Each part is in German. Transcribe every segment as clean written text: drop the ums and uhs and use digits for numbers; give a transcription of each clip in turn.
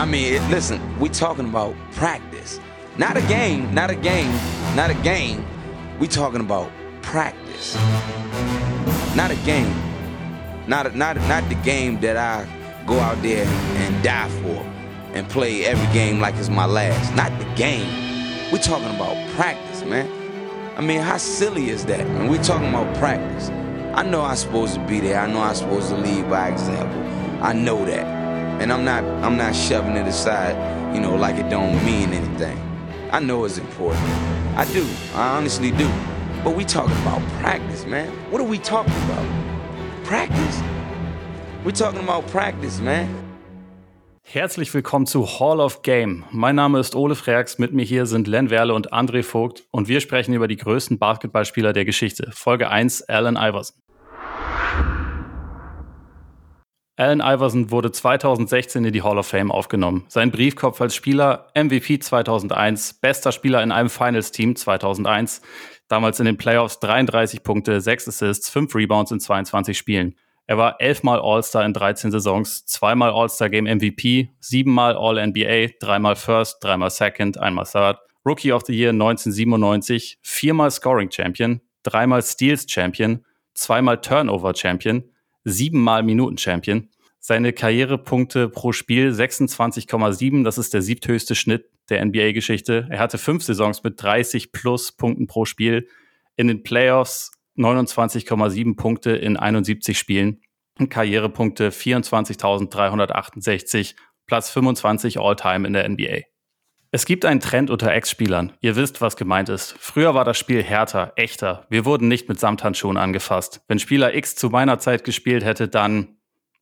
I mean, listen, we talking about practice. Not a game. We talking about practice. Not a game. Not the game that I go out there and die for and play every game like it's my last. Not the game. We talking about practice, man. I mean, how silly is that? I mean, we talking about practice. I know I'm supposed to be there. I know I'm supposed to lead by example. I know that. And I'm not shoving it aside, you know, like it don't mean anything. I know it's important. I do. I honestly do. But we talking about practice, man. What are we talking about? Practice? We talking about practice, man. Herzlich willkommen zu Hall of Game. Mein Name ist Ole Frerks, mit mir hier sind Len Werle und André Vogt und wir sprechen über die größten Basketballspieler der Geschichte. Folge 1, Allen Iverson. Allen Iverson wurde 2016 in die Hall of Fame aufgenommen. Sein Briefkopf als Spieler, MVP 2001, bester Spieler in einem Finals-Team 2001, damals in den Playoffs 33 Punkte, 6 Assists, 5 Rebounds in 22 Spielen. Er war 11-mal All-Star in 13 Saisons, 2-mal All-Star-Game-MVP, 7-mal All-NBA, 3-mal First, 3-mal Second, 1-mal Third, Rookie of the Year 1997, 4-mal Scoring-Champion, 3-mal Steals-Champion, 2-mal Turnover-Champion, 7-mal Minuten-Champion. Seine Karrierepunkte pro Spiel 26,7, das ist der siebthöchste Schnitt der NBA-Geschichte. Er hatte 5 Saisons mit 30 plus Punkten pro Spiel. In den Playoffs 29,7 Punkte in 71 Spielen. Karrierepunkte 24.368, Platz 25 All-Time in der NBA. Es gibt einen Trend unter Ex-Spielern. Ihr wisst, was gemeint ist. Früher war das Spiel härter, echter. Wir wurden nicht mit Samthandschuhen angefasst. Wenn Spieler X zu meiner Zeit gespielt hätte, dann...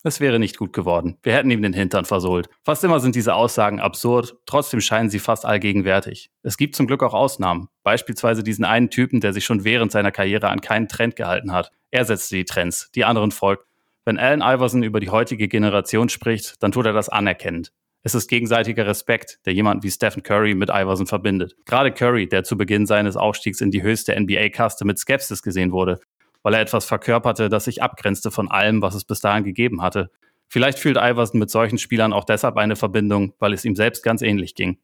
Es wäre nicht gut geworden. Wir hätten ihm den Hintern versohlt. Fast immer sind diese Aussagen absurd, trotzdem scheinen sie fast allgegenwärtig. Es gibt zum Glück auch Ausnahmen. Beispielsweise diesen einen Typen, der sich schon während seiner Karriere an keinen Trend gehalten hat. Er setzte die Trends, die anderen folgten. Wenn Allen Iverson über die heutige Generation spricht, dann tut er das anerkennend. Es ist gegenseitiger Respekt, der jemanden wie Stephen Curry mit Iverson verbindet. Gerade Curry, der zu Beginn seines Aufstiegs in die höchste NBA-Kaste mit Skepsis gesehen wurde, weil er etwas verkörperte, das sich abgrenzte von allem, was es bis dahin gegeben hatte. Vielleicht fühlt Iverson mit solchen Spielern auch deshalb eine Verbindung, weil es ihm selbst ganz ähnlich ging.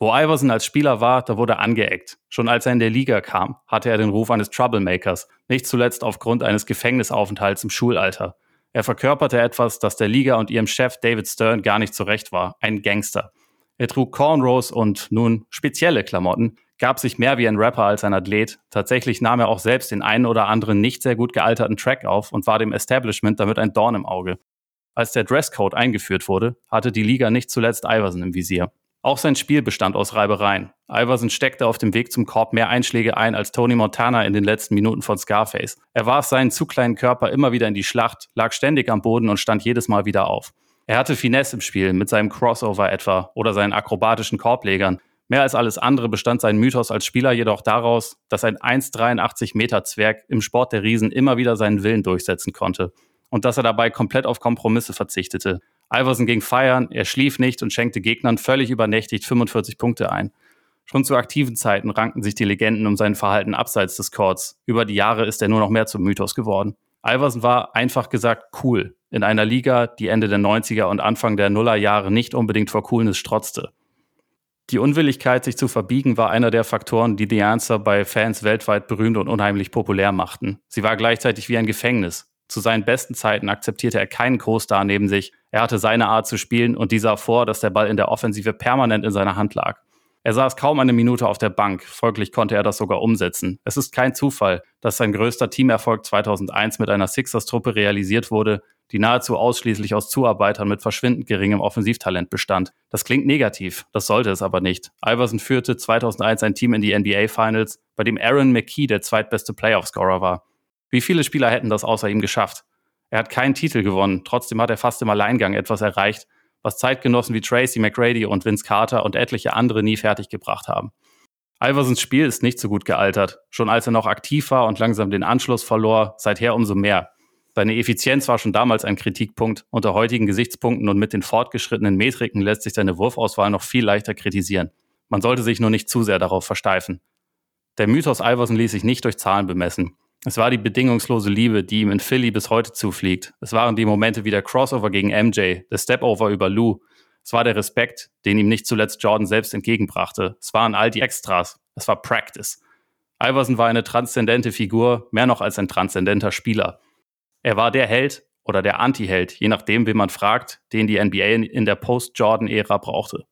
Wo Iverson als Spieler war, da wurde angeeckt. Schon als er in der Liga kam, hatte er den Ruf eines Troublemakers, nicht zuletzt aufgrund eines Gefängnisaufenthalts im Schulalter. Er verkörperte etwas, das der Liga und ihrem Chef David Stern gar nicht zurecht war, ein Gangster. Er trug Cornrows und nun spezielle Klamotten, gab sich mehr wie ein Rapper als ein Athlet. Tatsächlich nahm er auch selbst den einen oder anderen nicht sehr gut gealterten Track auf und war dem Establishment damit ein Dorn im Auge. Als der Dresscode eingeführt wurde, hatte die Liga nicht zuletzt Iverson im Visier. Auch sein Spiel bestand aus Reibereien. Iverson steckte auf dem Weg zum Korb mehr Einschläge ein als Tony Montana in den letzten Minuten von Scarface. Er warf seinen zu kleinen Körper immer wieder in die Schlacht, lag ständig am Boden und stand jedes Mal wieder auf. Er hatte Finesse im Spiel, mit seinem Crossover etwa oder seinen akrobatischen Korblegern. Mehr als alles andere bestand sein Mythos als Spieler jedoch daraus, dass ein 1,83 Meter Zwerg im Sport der Riesen immer wieder seinen Willen durchsetzen konnte und dass er dabei komplett auf Kompromisse verzichtete. Iverson ging feiern, er schlief nicht und schenkte Gegnern völlig übernächtigt 45 Punkte ein. Schon zu aktiven Zeiten rankten sich die Legenden um sein Verhalten abseits des Courts. Über die Jahre ist er nur noch mehr zum Mythos geworden. Iverson war, einfach gesagt, cool. In einer Liga, die Ende der 90er und Anfang der Nullerjahre nicht unbedingt vor Coolness strotzte. Die Unwilligkeit, sich zu verbiegen, war einer der Faktoren, die The Answer bei Fans weltweit berühmt und unheimlich populär machten. Sie war gleichzeitig wie ein Gefängnis. Zu seinen besten Zeiten akzeptierte er keinen Co-Star neben sich. Er hatte seine Art zu spielen und die sah vor, dass der Ball in der Offensive permanent in seiner Hand lag. Er saß kaum eine Minute auf der Bank, folglich konnte er das sogar umsetzen. Es ist kein Zufall, dass sein größter Teamerfolg 2001 mit einer Sixers-Truppe realisiert wurde, die nahezu ausschließlich aus Zuarbeitern mit verschwindend geringem Offensivtalent bestand. Das klingt negativ, das sollte es aber nicht. Iverson führte 2001 ein Team in die NBA-Finals, bei dem Aaron McKee der zweitbeste Playoff-Scorer war. Wie viele Spieler hätten das außer ihm geschafft? Er hat keinen Titel gewonnen, trotzdem hat er fast im Alleingang etwas erreicht, was Zeitgenossen wie Tracy McGrady und Vince Carter und etliche andere nie fertiggebracht haben. Iversons Spiel ist nicht so gut gealtert, schon als er noch aktiv war und langsam den Anschluss verlor, seither umso mehr. Seine Effizienz war schon damals ein Kritikpunkt. Unter heutigen Gesichtspunkten und mit den fortgeschrittenen Metriken lässt sich seine Wurfauswahl noch viel leichter kritisieren. Man sollte sich nur nicht zu sehr darauf versteifen. Der Mythos Iverson ließ sich nicht durch Zahlen bemessen. Es war die bedingungslose Liebe, die ihm in Philly bis heute zufliegt. Es waren die Momente wie der Crossover gegen MJ, der Stepover über Lue, Es war der Respekt, den ihm nicht zuletzt Jordan selbst entgegenbrachte. Es waren all die Extras. Es war Practice. Iverson war eine transzendente Figur, mehr noch als ein transzendenter Spieler. Er war der Held oder der Anti-Held, je nachdem, wen man fragt, den die NBA in der Post-Jordan-Ära brauchte.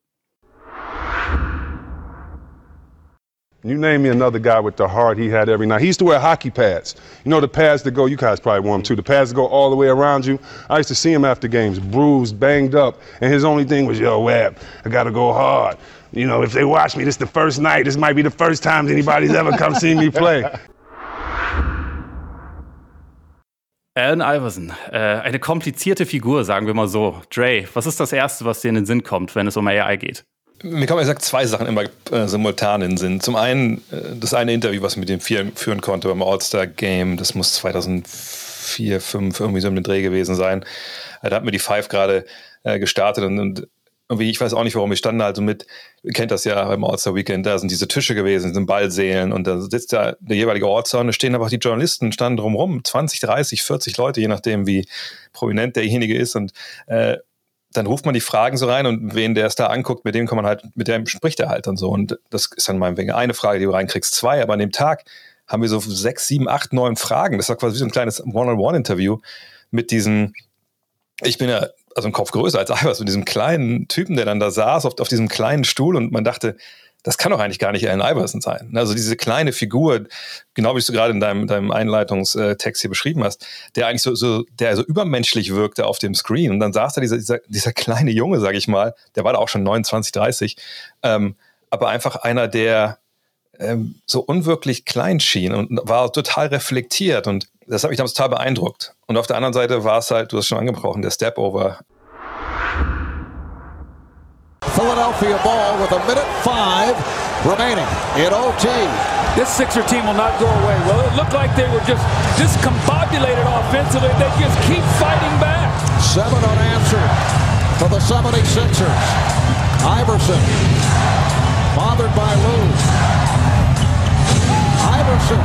You name me another guy with the heart he had every night. He used to wear hockey pads. You know the pads that go, you guys probably wore them too, the pads that go all the way around you. I used to see him after games, bruised, banged up, and his only thing was, yo, Wab, I gotta go hard. You know, if they watch me, this is the first night, this might be the first time anybody's ever come see me play. Allen Iverson, eine komplizierte Figur, sagen wir mal so. Dre, was ist das Erste, was dir in den Sinn kommt, wenn es um AI geht? Mir kommen exakt zwei Sachen immer simultan in den Sinn. Zum einen das eine Interview, was ich mit dem führen konnte beim All-Star-Game, das muss 2004, 2005 irgendwie so um den Dreh gewesen sein. Da hat mir die Five gerade gestartet und irgendwie, ich weiß auch nicht, warum wir standen halt so mit, ihr kennt das ja beim All-Star-Weekend, da sind diese Tische gewesen, sind Ballsälen und da sitzt ja der jeweilige All-Star und da stehen aber auch die Journalisten, standen drumherum, 20, 30, 40 Leute, je nachdem, wie prominent derjenige ist und dann ruft man die Fragen so rein und wen der es da anguckt, mit dem kann man halt, mit dem spricht er halt dann so. Und das ist dann meinetwegen eine Frage, die du reinkriegst, zwei, aber an dem Tag haben wir so 6, 7, 8, 9 Fragen. Das war quasi so ein kleines One-on-One-Interview mit diesem, ich bin ja also ein Kopf größer als Iverson, mit diesem kleinen Typen, der dann da saß, auf diesem kleinen Stuhl und man dachte, das kann doch eigentlich gar nicht Allen Iverson sein. Also diese kleine Figur, genau wie du gerade in deinem Einleitungstext hier beschrieben hast, der eigentlich so übermenschlich wirkte auf dem Screen. Und dann saß da dieser kleine Junge, sag ich mal, der war da auch schon 29, 30, aber einfach einer, der so unwirklich klein schien und war total reflektiert. Und das hat mich damals total beeindruckt. Und auf der anderen Seite war es halt, du hast schon angebrochen, der Step-Over. Philadelphia ball with 1:05 remaining in OT. This Sixer team will not go away. Well, it looked like they were just discombobulated offensively. They just keep fighting back. 7 unanswered for the 76ers. Iverson bothered by Lue. Iverson.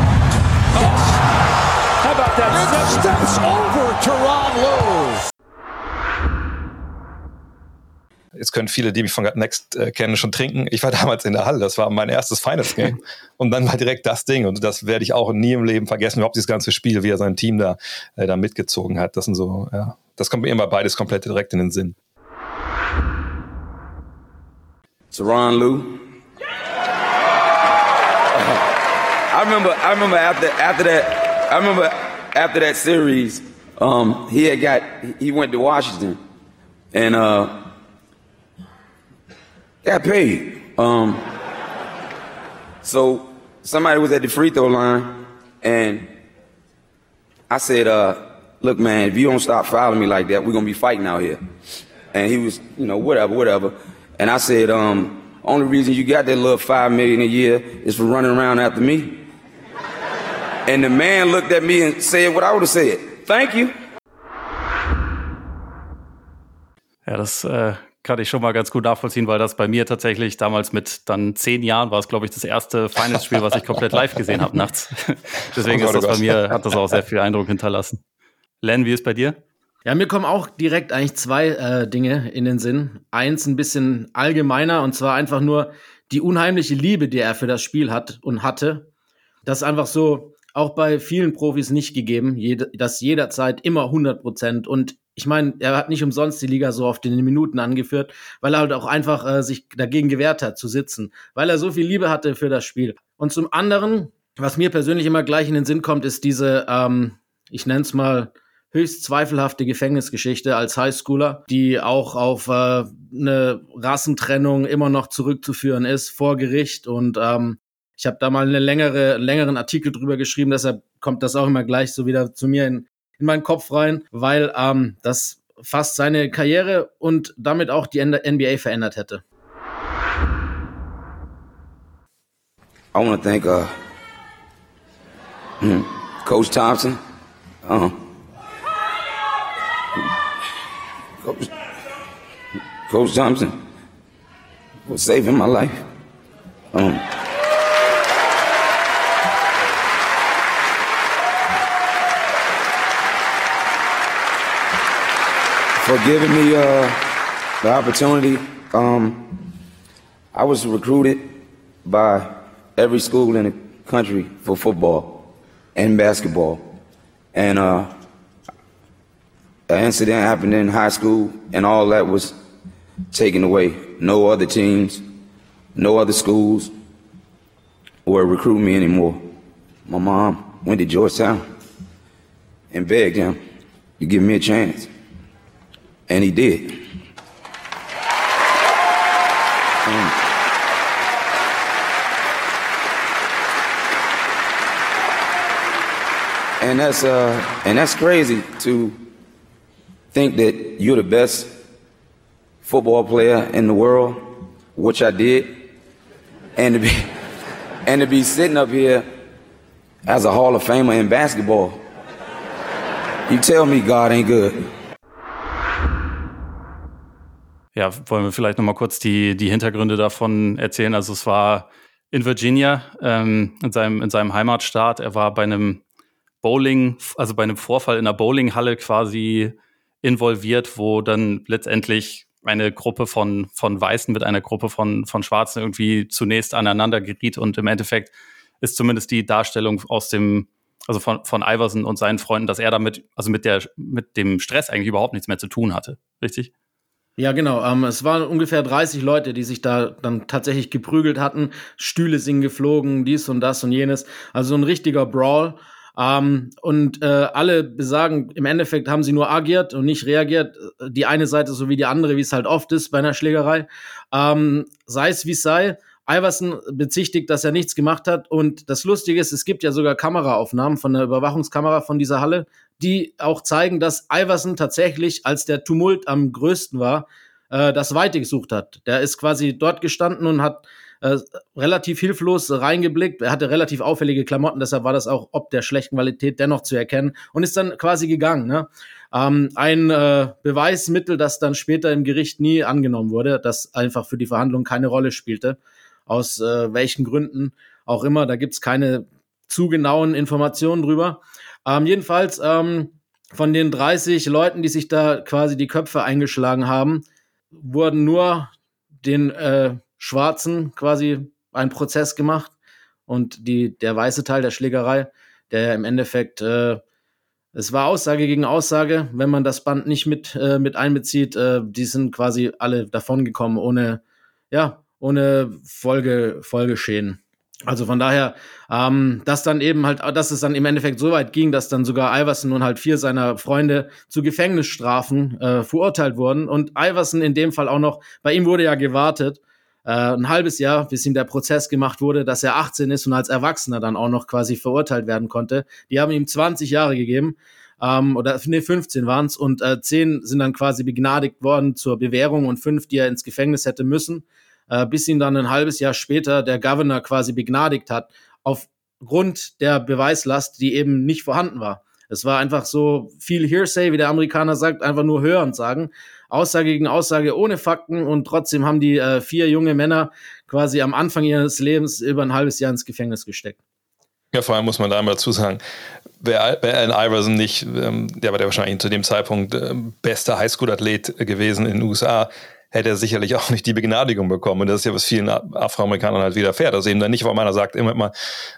Gets, how about that? And steps over Tyronn Lue. Jetzt können viele, die mich von Next kennen, schon trinken. Ich war damals in der Halle, das war mein erstes Finals-Game. Und dann war direkt das Ding. Und das werde ich auch nie im Leben vergessen. Überhaupt dieses ganze Spiel, wie er sein Team da mitgezogen hat. Das sind so, ja, das kommt mir immer beides komplett direkt in den Sinn. Tyronn Lue. I remember after that series, he went to Washington and got paid. So somebody was at the free throw line, and I said, look, man, if you don't stop fouling me like that, we're going to be fighting out here. And he was, you know, whatever. And I said, only reason you got that little $5 million a year is for running around after me. And the man looked at me and said what I would have said. Thank you. Ja, das kann ich schon mal ganz gut nachvollziehen, weil das bei mir tatsächlich damals mit dann 10 Jahren war es, glaube ich, das erste Finals-Spiel, was ich komplett live gesehen habe nachts. Deswegen ist das bei mir, hat das auch sehr viel Eindruck hinterlassen. Len, wie ist bei dir? Ja, mir kommen auch direkt eigentlich zwei Dinge in den Sinn. Eins ein bisschen allgemeiner und zwar einfach nur die unheimliche Liebe, die er für das Spiel hat und hatte. Das ist einfach so auch bei vielen Profis nicht gegeben, dass jederzeit immer 100% und ich meine, er hat nicht umsonst die Liga so oft in den Minuten angeführt, weil er halt auch einfach sich dagegen gewehrt hat zu sitzen, weil er so viel Liebe hatte für das Spiel. Und zum anderen, was mir persönlich immer gleich in den Sinn kommt, ist diese, ich nenne es mal, höchst zweifelhafte Gefängnisgeschichte als Highschooler, die auch auf eine Rassentrennung immer noch zurückzuführen ist vor Gericht. Und ich habe da mal einen längeren Artikel drüber geschrieben, deshalb kommt das auch immer gleich so wieder zu mir in meinen Kopf rein, weil das fast seine Karriere und damit auch die NBA verändert hätte. I want to thank Coach Thompson. Coach Thompson was saving my life. For giving me the opportunity. I was recruited by every school in the country for football and basketball. And an incident happened in high school, and all that was taken away. No other teams, no other schools were recruiting me anymore. My mom went to Georgetown and begged him, "You give me a chance." And he did. And that's crazy to think that you're the best football player in the world, which I did, and to be sitting up here as a Hall of Famer in basketball. You tell me God ain't good. Ja, wollen wir vielleicht nochmal kurz die Hintergründe davon erzählen. Also es war in Virginia, in seinem Heimatstaat. Er war bei einem Vorfall in einer Bowlinghalle quasi involviert, wo dann letztendlich eine Gruppe von Weißen mit einer Gruppe von Schwarzen irgendwie zunächst aneinander geriet, und im Endeffekt ist zumindest die Darstellung von Iverson und seinen Freunden, dass er damit, also mit dem Stress eigentlich überhaupt nichts mehr zu tun hatte, richtig? Ja, genau. Es waren ungefähr 30 Leute, die sich da dann tatsächlich geprügelt hatten. Stühle sind geflogen, dies und das und jenes. Also ein richtiger Brawl. Alle besagen, im Endeffekt haben sie nur agiert und nicht reagiert. Die eine Seite sowie die andere, wie es halt oft ist bei einer Schlägerei. Sei es wie es sei, Iverson bezichtigt, dass er nichts gemacht hat, und das Lustige ist, es gibt ja sogar Kameraaufnahmen von der Überwachungskamera von dieser Halle, die auch zeigen, dass Iverson tatsächlich, als der Tumult am größten war, das Weite gesucht hat. Der ist quasi dort gestanden und hat relativ hilflos reingeblickt. Er hatte relativ auffällige Klamotten, deshalb war das auch ob der schlechten Qualität dennoch zu erkennen, und ist dann quasi gegangen, ne? Ein Beweismittel, das dann später im Gericht nie angenommen wurde, das einfach für die Verhandlung keine Rolle spielte. Aus welchen Gründen auch immer, da gibt's keine zu genauen Informationen drüber. Jedenfalls, von den 30 Leuten, die sich da quasi die Köpfe eingeschlagen haben, wurden nur den Schwarzen quasi ein Prozess gemacht, und der weiße Teil der Schlägerei, der im Endeffekt, es war Aussage gegen Aussage, wenn man das Band nicht mit einbezieht, die sind quasi alle davongekommen, ohne Folgeschäden. Also von daher, dass es dann im Endeffekt so weit ging, dass dann sogar Iverson und halt 4 seiner Freunde zu Gefängnisstrafen verurteilt wurden. Und Iverson in dem Fall auch noch, bei ihm wurde ja gewartet, ein halbes Jahr, bis ihm der Prozess gemacht wurde, dass er 18 ist und als Erwachsener dann auch noch quasi verurteilt werden konnte. Die haben ihm 20 Jahre gegeben, 15 waren es, und 10 sind dann quasi begnadigt worden zur Bewährung und 5, die er ins Gefängnis hätte müssen, bis ihn dann ein halbes Jahr später der Governor quasi begnadigt hat, aufgrund der Beweislast, die eben nicht vorhanden war. Es war einfach so viel Hearsay, wie der Amerikaner sagt, einfach nur hören sagen, Aussage gegen Aussage ohne Fakten, und trotzdem haben die 4 junge Männer quasi am Anfang ihres Lebens über ein halbes Jahr ins Gefängnis gesteckt. Ja, vor allem muss man da mal dazu sagen, wäre Allen Iverson nicht, der war ja wahrscheinlich zu dem Zeitpunkt bester Highschool-Athlet gewesen in den USA, hätte er sicherlich auch nicht die Begnadigung bekommen. Und das ist ja, was vielen Afroamerikanern halt widerfährt. Also eben dann nicht, weil man sagt, immer mal,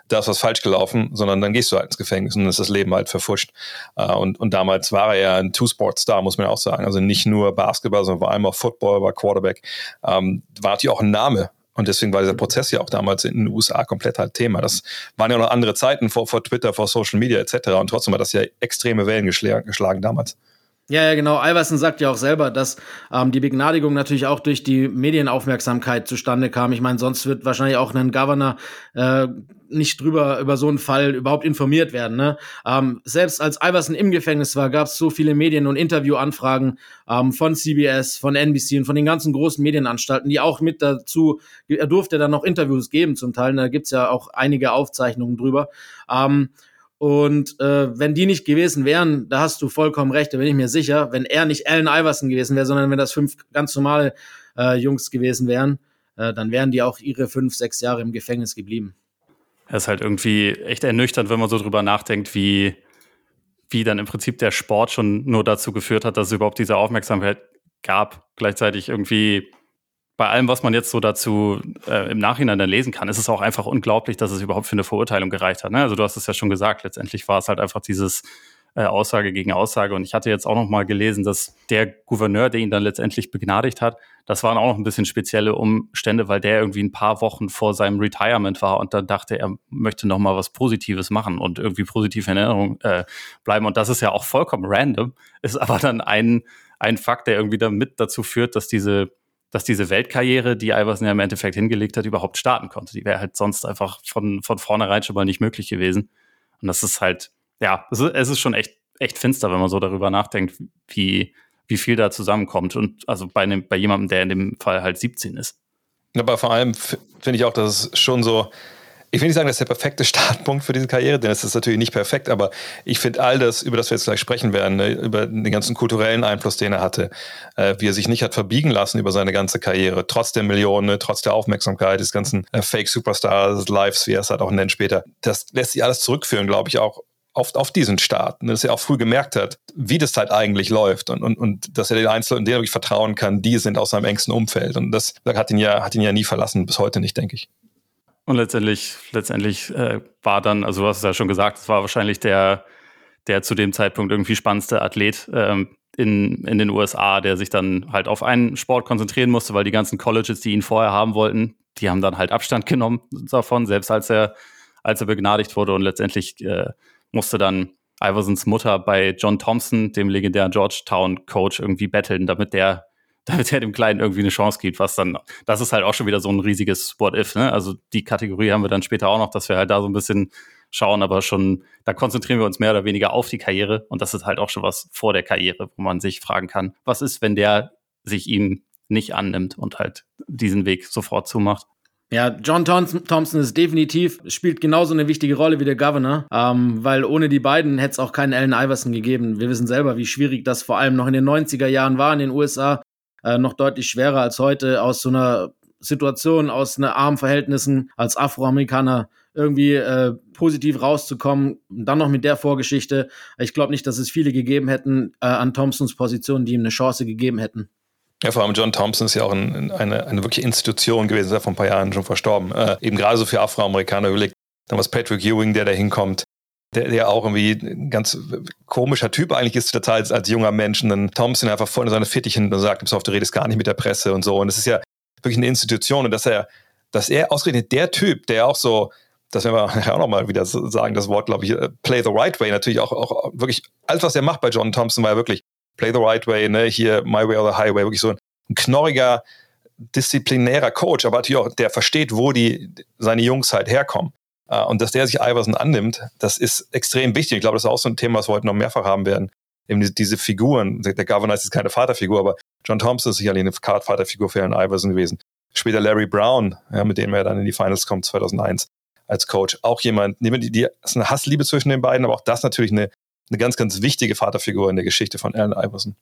da ist was falsch gelaufen, sondern dann gehst du halt ins Gefängnis und ist das Leben halt verfuscht. Und damals war er ja ein Two-Sport-Star, muss man auch sagen. Also nicht nur Basketball, sondern vor allem auch Football, war Quarterback. War natürlich auch ein Name. Und deswegen war dieser Prozess ja auch damals in den USA komplett halt Thema. Das waren ja noch andere Zeiten vor Twitter, vor Social Media etc. Und trotzdem hat das ja extreme Wellen geschlagen damals. Ja, genau. Iverson sagt ja auch selber, dass die Begnadigung natürlich auch durch die Medienaufmerksamkeit zustande kam. Ich meine, sonst wird wahrscheinlich auch ein Governor nicht über so einen Fall überhaupt informiert werden, ne? Selbst als Iverson im Gefängnis war, gab es so viele Medien- und Interviewanfragen von CBS, von NBC und von den ganzen großen Medienanstalten, die auch mit dazu, er durfte dann noch Interviews geben zum Teil, da gibt's ja auch einige Aufzeichnungen drüber. Wenn die nicht gewesen wären, da hast du vollkommen recht, da bin ich mir sicher, wenn er nicht Allen Iverson gewesen wäre, sondern wenn das 5 ganz normale Jungs gewesen wären, dann wären die auch ihre 5-6 Jahre im Gefängnis geblieben. Das ist halt irgendwie echt ernüchternd, wenn man so drüber nachdenkt, wie dann im Prinzip der Sport schon nur dazu geführt hat, dass es überhaupt diese Aufmerksamkeit gab. Gleichzeitig irgendwie bei allem, was man jetzt so dazu im Nachhinein dann lesen kann, ist es auch einfach unglaublich, dass es überhaupt für eine Verurteilung gereicht hat. Ne? Also du hast es ja schon gesagt, letztendlich war es halt einfach dieses Aussage gegen Aussage. Und ich hatte jetzt auch noch mal gelesen, dass der Gouverneur, der ihn dann letztendlich begnadigt hat, das waren auch noch ein bisschen spezielle Umstände, weil der irgendwie ein paar Wochen vor seinem Retirement war und dann dachte, er möchte noch mal was Positives machen und irgendwie positiv in Erinnerung bleiben. Und das ist ja auch vollkommen random, ist aber dann ein Fakt, der irgendwie dann mit dazu führt, dass diese Weltkarriere, die Iverson ja im Endeffekt hingelegt hat, überhaupt starten konnte. Die wäre halt sonst einfach von vornherein schon mal nicht möglich gewesen. Und das ist halt, ja, es ist schon echt finster, wenn man so darüber nachdenkt, wie viel da zusammenkommt. Und also bei jemandem, der in dem Fall halt 17 ist. Aber vor allem finde ich auch, dass es schon so, ich will nicht sagen, das ist der perfekte Startpunkt für diese Karriere, denn es ist natürlich nicht perfekt, aber ich finde all das, über das wir jetzt gleich sprechen werden, ne, über den ganzen kulturellen Einfluss, den er hatte, wie er sich nicht hat verbiegen lassen über seine ganze Karriere, trotz der Millionen, ne, trotz der Aufmerksamkeit, des ganzen Fake-Superstars-Lives, wie er es halt auch nennt später, das lässt sich alles zurückführen, glaube ich, auch oft auf diesen Start, ne, dass er auch früh gemerkt hat, wie das halt eigentlich läuft und dass er den Einzelnen, denen wirklich vertrauen kann, die sind aus seinem engsten Umfeld und das hat ihn ja nie verlassen, bis heute nicht, denke ich. Und letztendlich war dann, also du hast es ja schon gesagt, es war wahrscheinlich der zu dem Zeitpunkt irgendwie spannendste Athlet in den USA, der sich dann halt auf einen Sport konzentrieren musste, weil die ganzen Colleges, die ihn vorher haben wollten, die haben dann halt Abstand genommen davon, selbst als er begnadigt wurde. Und letztendlich musste dann Iversons Mutter bei John Thompson, dem legendären Georgetown-Coach, irgendwie betteln, damit er dem Kleinen irgendwie eine Chance gibt, was dann, das ist halt auch schon wieder so ein riesiges What-If, ne? Also die Kategorie haben wir dann später auch noch, dass wir halt da so ein bisschen schauen, aber schon, da konzentrieren wir uns mehr oder weniger auf die Karriere und das ist halt auch schon was vor der Karriere, wo man sich fragen kann, was ist, wenn der sich ihm nicht annimmt und halt diesen Weg sofort zumacht. Ja, John Thompson ist definitiv, spielt genauso eine wichtige Rolle wie der Governor, weil ohne die beiden hätte es auch keinen Allen Iverson gegeben. Wir wissen selber, wie schwierig das vor allem noch in den 90er Jahren war in den USA, noch deutlich schwerer als heute, aus so einer Situation, aus einer armen Verhältnissen als Afroamerikaner irgendwie positiv rauszukommen. Und dann noch mit der Vorgeschichte. Ich glaube nicht, dass es viele gegeben hätten an Thompsons Position, die ihm eine Chance gegeben hätten. Ja, vor allem John Thompson ist ja auch eine wirkliche Institution gewesen, ist ja vor ein paar Jahren schon verstorben. Eben gerade so für Afroamerikaner überlegt. Dann was Patrick Ewing, der da hinkommt. Der auch irgendwie ein ganz komischer Typ eigentlich ist zu der Zeit als junger Mensch. Und dann Thompson einfach voll in seine Fittichen und sagt, du redest gar nicht mit der Presse und so. Und es ist ja wirklich eine Institution. Und dass er ausgerechnet der Typ, der auch so, das werden wir ja auch nochmal wieder sagen, das Wort, glaube ich, play the right way, natürlich auch wirklich, alles, was er macht bei John Thompson, war ja wirklich play the right way, ne, hier my way or the highway, wirklich so ein knorriger, disziplinärer Coach, aber natürlich auch, der versteht, wo seine Jungs halt herkommen. Und dass der sich Iverson annimmt, das ist extrem wichtig. Ich glaube, das ist auch so ein Thema, was wir heute noch mehrfach haben werden. Eben diese Figuren, der Governor ist jetzt keine Vaterfigur, aber John Thompson ist sicherlich eine Vaterfigur für Allen Iverson gewesen. Später Larry Brown, ja, mit dem er dann in die Finals kommt, 2001 als Coach. Auch jemand, die ist eine Hassliebe zwischen den beiden, aber auch das natürlich eine ganz, ganz wichtige Vaterfigur in der Geschichte von Allen Iverson.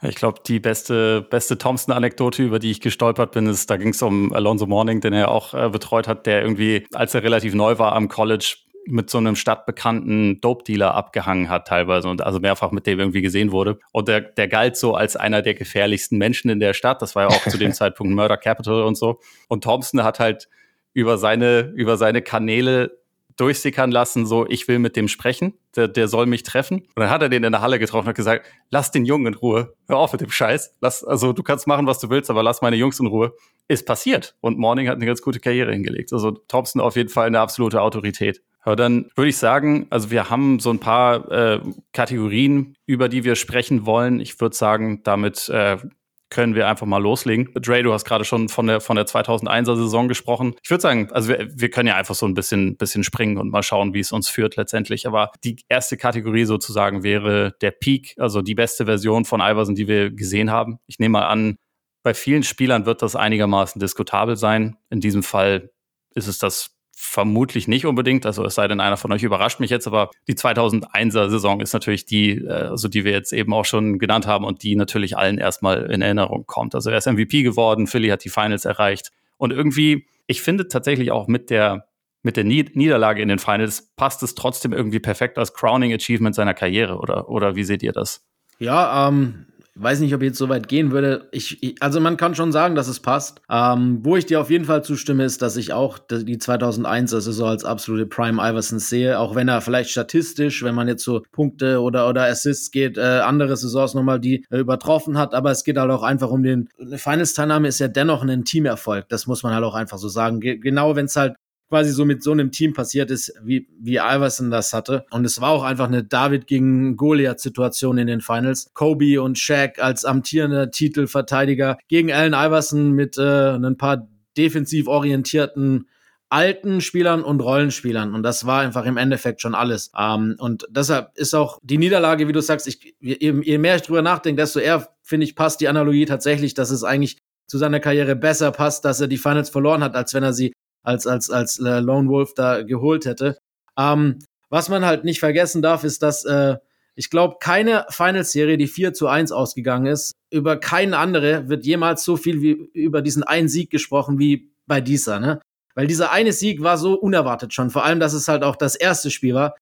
Ich glaube, die beste Thompson-Anekdote, über die ich gestolpert bin, ist, da ging es um Alonzo Mourning, den er auch betreut hat, der irgendwie, als er relativ neu war am College, mit so einem stadtbekannten Dope-Dealer abgehangen hat teilweise und also mehrfach mit dem irgendwie gesehen wurde. Und der galt so als einer der gefährlichsten Menschen in der Stadt. Das war ja auch zu dem Zeitpunkt Murder Capital und so. Und Thompson hat halt über seine Kanäle durchsickern lassen, so, ich will mit dem sprechen, der soll mich treffen. Und dann hat er den in der Halle getroffen und hat gesagt, lass den Jungen in Ruhe, hör auf mit dem Scheiß, also du kannst machen, was du willst, aber lass meine Jungs in Ruhe. Ist passiert. Und Mourning hat eine ganz gute Karriere hingelegt. Also Thompson auf jeden Fall eine absolute Autorität. Aber dann würde ich sagen, also wir haben so ein paar Kategorien, über die wir sprechen wollen. Ich würde sagen, damit können wir einfach mal loslegen. Dre, du hast gerade schon von der 2001er-Saison gesprochen. Ich würde sagen, also wir können ja einfach so ein bisschen springen und mal schauen, wie es uns führt letztendlich. Aber die erste Kategorie sozusagen wäre der Peak, also die beste Version von Iverson, die wir gesehen haben. Ich nehme mal an, bei vielen Spielern wird das einigermaßen diskutabel sein. In diesem Fall ist es das vermutlich nicht unbedingt, also es sei denn, einer von euch überrascht mich jetzt, aber die 2001er-Saison ist natürlich die, also die wir jetzt eben auch schon genannt haben und die natürlich allen erstmal in Erinnerung kommt. Also er ist MVP geworden, Philly hat die Finals erreicht und irgendwie, ich finde tatsächlich auch mit der Niederlage in den Finals passt es trotzdem irgendwie perfekt als Crowning Achievement seiner Karriere, oder wie seht ihr das? Ja, weiß nicht, ob ich jetzt so weit gehen würde. Also man kann schon sagen, dass es passt. Wo ich dir auf jeden Fall zustimme, ist, dass ich auch die 2001er Saison als absolute Prime Iverson sehe, auch wenn er vielleicht statistisch, wenn man jetzt so Punkte oder Assists geht, andere Saisons nochmal die übertroffen hat, aber es geht halt auch einfach um eine Finals-Teilnahme ist ja dennoch ein Teamerfolg, das muss man halt auch einfach so sagen, genau wenn es halt quasi so mit so einem Team passiert ist, wie Iverson das hatte. Und es war auch einfach eine David gegen Goliath-Situation in den Finals. Kobe und Shaq als amtierender Titelverteidiger gegen Allen Iverson mit ein paar defensiv orientierten alten Spielern und Rollenspielern. Und das war einfach im Endeffekt schon alles. Und deshalb ist auch die Niederlage, wie du sagst, je mehr ich drüber nachdenke, desto eher, finde ich, passt die Analogie tatsächlich, dass es eigentlich zu seiner Karriere besser passt, dass er die Finals verloren hat, als wenn er sie als Lone Wolf da geholt hätte. Was man halt nicht vergessen darf, ist, dass ich glaube, keine Finals-Serie, die 4-1 ausgegangen ist, über keine andere wird jemals so viel wie über diesen einen Sieg gesprochen wie bei dieser, ne? Weil dieser eine Sieg war so unerwartet schon, vor allem, dass es halt auch das erste Spiel war,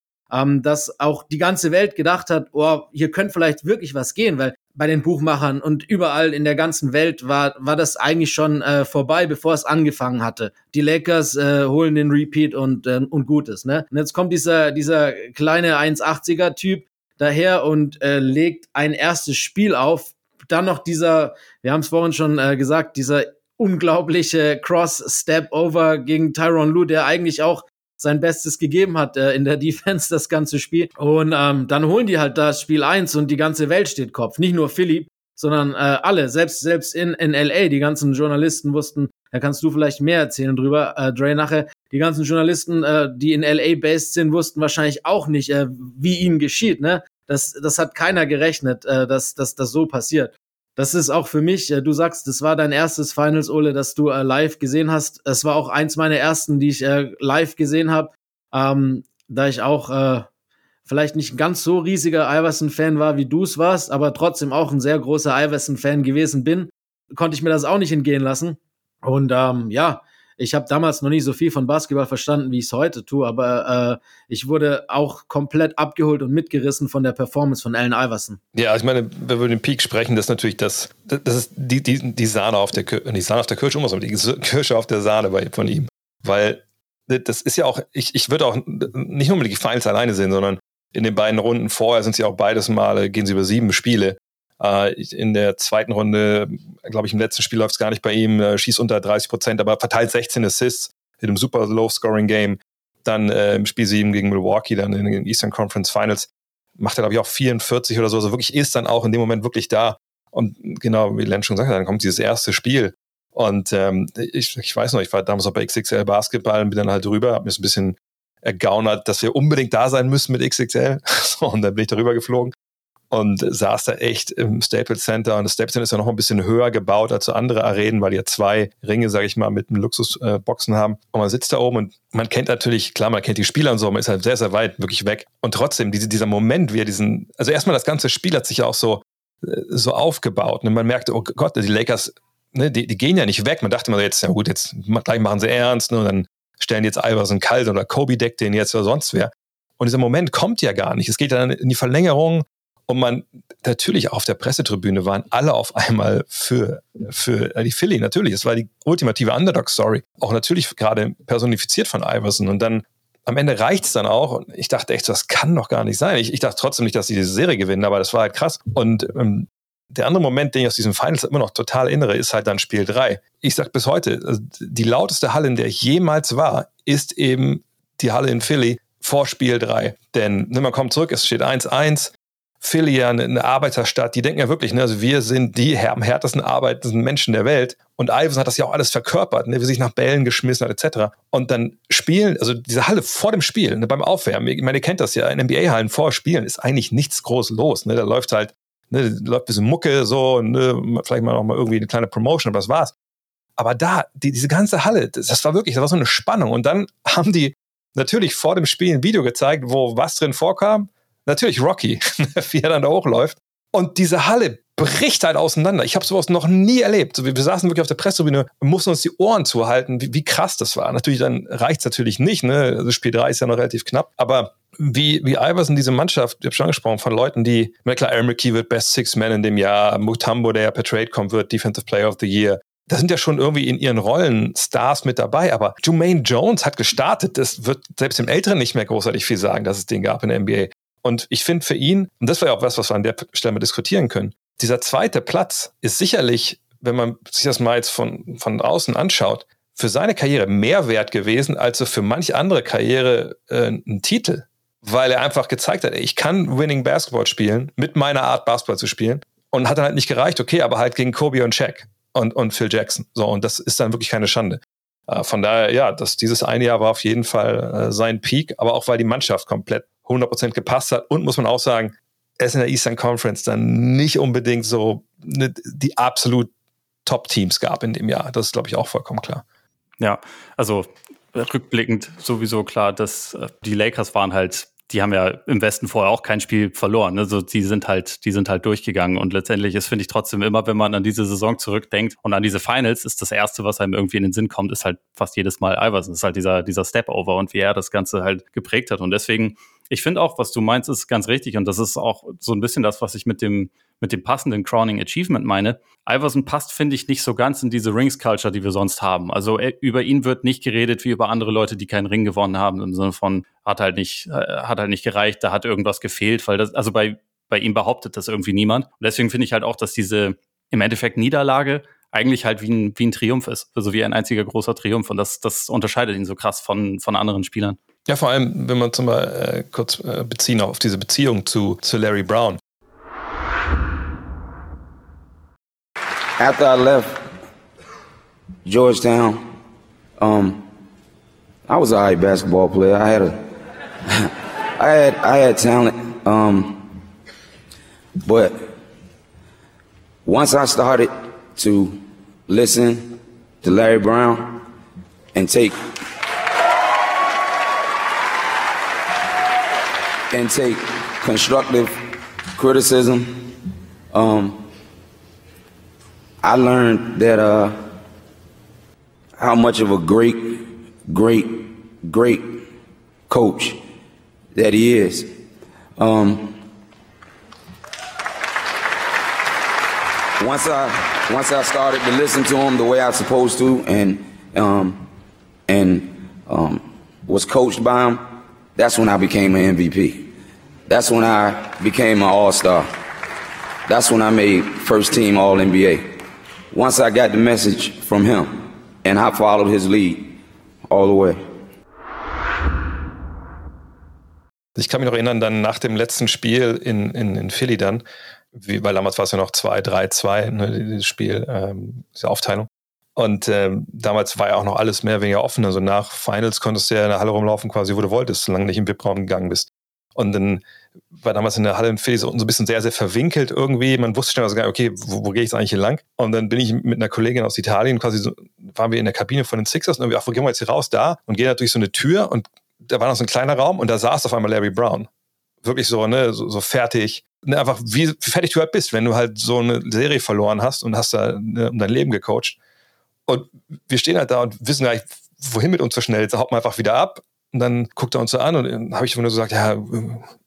dass auch die ganze Welt gedacht hat, oh, hier könnte vielleicht wirklich was gehen, weil bei den Buchmachern und überall in der ganzen Welt war das eigentlich schon vorbei, bevor es angefangen hatte. Die Lakers holen den Repeat und gut ist, ne? Und jetzt kommt dieser kleine 1,80er-Typ daher und legt ein erstes Spiel auf. Dann noch wir haben es vorhin schon gesagt, dieser unglaubliche Cross-Step-Over gegen Tyronn Lue, der eigentlich auch sein Bestes gegeben hat in der Defense das ganze Spiel. Und dann holen die halt das Spiel 1 und die ganze Welt steht Kopf. Nicht nur Philly, sondern alle. Selbst in L.A., die ganzen Journalisten wussten, da kannst du vielleicht mehr erzählen drüber, Dre, nachher. Die ganzen Journalisten, die in L.A. based sind, wussten wahrscheinlich auch nicht, wie ihnen geschieht, ne? Das hat keiner gerechnet, dass das so passiert. Das ist auch für mich, du sagst, das war dein erstes Finals, Ole, das du live gesehen hast. Es war auch eins meiner ersten, die ich live gesehen habe, da ich auch vielleicht nicht ganz so riesiger Iverson-Fan war, wie du es warst, aber trotzdem auch ein sehr großer Iverson-Fan gewesen bin, konnte ich mir das auch nicht entgehen lassen. Und ich habe damals noch nicht so viel von Basketball verstanden, wie ich es heute tue, aber ich wurde auch komplett abgeholt und mitgerissen von der Performance von Allen Iverson. Ja, ich meine, wenn wir über den Peak sprechen, das ist natürlich das ist die Sahne auf der Kirsche, nicht Sahne auf der Kirsche, sondern die Kirsche auf der Sahne von ihm. Weil das ist ja auch, ich würde auch nicht nur mit den Finals alleine sehen, sondern in den beiden Runden vorher sind sie auch beides Male, gehen sie über 7 Spiele. In der zweiten Runde, glaube ich, im letzten Spiel läuft es gar nicht bei ihm, schießt unter 30%, aber verteilt 16 Assists in einem super Low-Scoring-Game. Dann im Spiel 7 gegen Milwaukee, dann in den Eastern Conference Finals, macht er, glaube ich, auch 44 oder so. Also wirklich ist dann auch in dem Moment wirklich da. Und genau, wie Len schon gesagt hat, dann kommt dieses erste Spiel. Und ich weiß noch, ich war damals auch bei XXL Basketball und bin dann halt drüber, habe mir so ein bisschen ergaunert, dass wir unbedingt da sein müssen mit XXL. Und dann bin ich darüber geflogen. Und saß da echt im Staples Center. Und das Staples Center ist ja noch ein bisschen höher gebaut als so andere Arenen, weil die ja 2 Ringe, sage ich mal, mit einem Luxusboxen haben. Und man sitzt da oben und man kennt natürlich, klar, man kennt die Spieler und so, man ist halt sehr, sehr weit wirklich weg. Und trotzdem, dieser Moment, wie er also erstmal das ganze Spiel hat sich ja auch so aufgebaut. Und man merkte, oh Gott, die Lakers, ne, die gehen ja nicht weg. Man dachte immer jetzt, ja gut, jetzt gleich machen sie ernst, ne, und dann stellen jetzt Iverson kalt oder Kobe deckt den jetzt oder sonst wer. Und dieser Moment kommt ja gar nicht. Es geht dann in die Verlängerung. Und man, natürlich auf der Pressetribüne waren alle auf einmal für die Philly, natürlich. Es war die ultimative Underdog-Story. Auch natürlich gerade personifiziert von Iverson. Und dann, am Ende reicht's dann auch. Und ich dachte echt, das kann doch gar nicht sein. Ich dachte trotzdem nicht, dass sie diese Serie gewinnen, aber das war halt krass. Und der andere Moment, den ich aus diesem Finals immer noch total erinnere, ist halt dann Spiel 3. Ich sag bis heute, also die lauteste Halle, in der ich jemals war, ist eben die Halle in Philly vor Spiel 3. Denn, man kommt zurück, es steht 1-1. Philly ja eine Arbeiterstadt, die denken ja wirklich, ne, also wir sind die am härtesten arbeitenden Menschen der Welt. Und Iverson hat das ja auch alles verkörpert, ne, wie sich nach Bällen geschmissen hat, etc. Und dann spielen, also diese Halle vor dem Spiel, ne, beim Aufwärmen, ich meine, ihr kennt das ja, in NBA-Hallen vor Spielen ist eigentlich nichts groß los. Ne, da läuft halt, ein bisschen Mucke so, ne, vielleicht mal noch mal irgendwie eine kleine Promotion, aber das war's. Aber da, diese ganze Halle, das war wirklich, da war so eine Spannung. Und dann haben die natürlich vor dem Spiel ein Video gezeigt, wo was drin vorkam. Natürlich Rocky, wie er dann da hochläuft. Und diese Halle bricht halt auseinander. Ich habe sowas noch nie erlebt. Wir saßen wirklich auf der Pressetribüne und mussten uns die Ohren zuhalten, wie krass das war. Natürlich, dann reicht's natürlich nicht. Ne? Also Spiel 3 ist ja noch relativ knapp. Aber wie Iverson diese Mannschaft, ich habe schon angesprochen, von Leuten, die, klar, Aaron McKee wird Best Six Man in dem Jahr, Mutombo, der ja per Trade kommt, wird Defensive Player of the Year. Da sind ja schon irgendwie in ihren Rollen Stars mit dabei, aber Jermaine Jones hat gestartet. Das wird selbst dem Älteren nicht mehr großartig viel sagen, dass es den gab in der NBA. Und ich finde für ihn, und das war ja auch was wir an der Stelle mal diskutieren können, dieser zweite Platz ist sicherlich, wenn man sich das mal jetzt von außen anschaut, für seine Karriere mehr wert gewesen, als so für manch andere Karriere ein Titel. Weil er einfach gezeigt hat, ey, ich kann Winning Basketball spielen, mit meiner Art Basketball zu spielen. Und hat dann halt nicht gereicht, okay, aber halt gegen Kobe und Shaq und Phil Jackson. So, und das ist dann wirklich keine Schande. Von daher, ja, dieses eine Jahr war auf jeden Fall sein Peak, aber auch weil die Mannschaft komplett 100% gepasst hat. Und muss man auch sagen, er ist in der Eastern Conference dann nicht unbedingt so die absolut Top-Teams gab in dem Jahr. Das ist, glaube ich, auch vollkommen klar. Ja, also rückblickend sowieso klar, dass die Lakers waren halt, die haben ja im Westen vorher auch kein Spiel verloren. Also die sind halt durchgegangen. Und letztendlich ist, finde ich, trotzdem immer, wenn man an diese Saison zurückdenkt und an diese Finals, ist das Erste, was einem irgendwie in den Sinn kommt, ist halt fast jedes Mal Iverson. Das ist halt dieser Step-Over und wie er das Ganze halt geprägt hat. Und deswegen, ich finde auch, was du meinst, ist ganz richtig. Und das ist auch so ein bisschen das, was ich mit dem passenden Crowning Achievement meine. Iverson passt, finde ich, nicht so ganz in diese Rings-Culture, die wir sonst haben. Also über ihn wird nicht geredet wie über andere Leute, die keinen Ring gewonnen haben, im Sinne von, hat halt nicht gereicht, da hat irgendwas gefehlt, weil das, also bei ihm behauptet das irgendwie niemand. Und deswegen finde ich halt auch, dass diese im Endeffekt Niederlage eigentlich halt wie ein Triumph ist. Also wie ein einziger großer Triumph. Und das unterscheidet ihn so krass von anderen Spielern. Ja, vor allem, wenn wir uns mal kurz beziehen auf diese Beziehung zu Larry Brown. After I left Georgetown, I was a high basketball player. I had talent, but once I started to listen to Larry Brown and take constructive criticism. I learned that how much of a great coach that he is. Once I started to listen to him the way I was supposed to, and was coached by him, that's when I became an MVP. That's when I became an All-Star. That's when I made first team All-NBA. Once I got the message from him, and I followed his lead all the way. Ich kann mich noch erinnern, dann nach dem letzten Spiel in Philly dann, weil damals war es ja noch 2-3-2, ne, dieses Spiel, diese Aufteilung. Und damals war ja auch noch alles mehr oder weniger offen. Also nach Finals konntest du ja in der Halle rumlaufen, quasi wo du wolltest, solange du nicht im VIP-Raum gegangen bist. Und dann war damals in der Halle in Philly so ein bisschen sehr, sehr verwinkelt irgendwie. Man wusste schnell, okay, wo gehe ich jetzt eigentlich hier lang? Und dann bin ich mit einer Kollegin aus Italien quasi, so, waren wir in der Kabine von den Sixers und irgendwie, ach, wo gehen wir jetzt hier raus? Da. Und gehen halt durch so eine Tür und da war noch so ein kleiner Raum und da saß auf einmal Larry Brown. Wirklich so, ne, so fertig. Ne, einfach wie fertig du halt bist, wenn du halt so eine Serie verloren hast und hast da um dein Leben gecoacht. Und wir stehen halt da und wissen gar nicht, wohin mit uns so schnell. Jetzt haut man einfach wieder ab. Und dann guckt er uns so an und dann habe ich nur so gesagt, ja,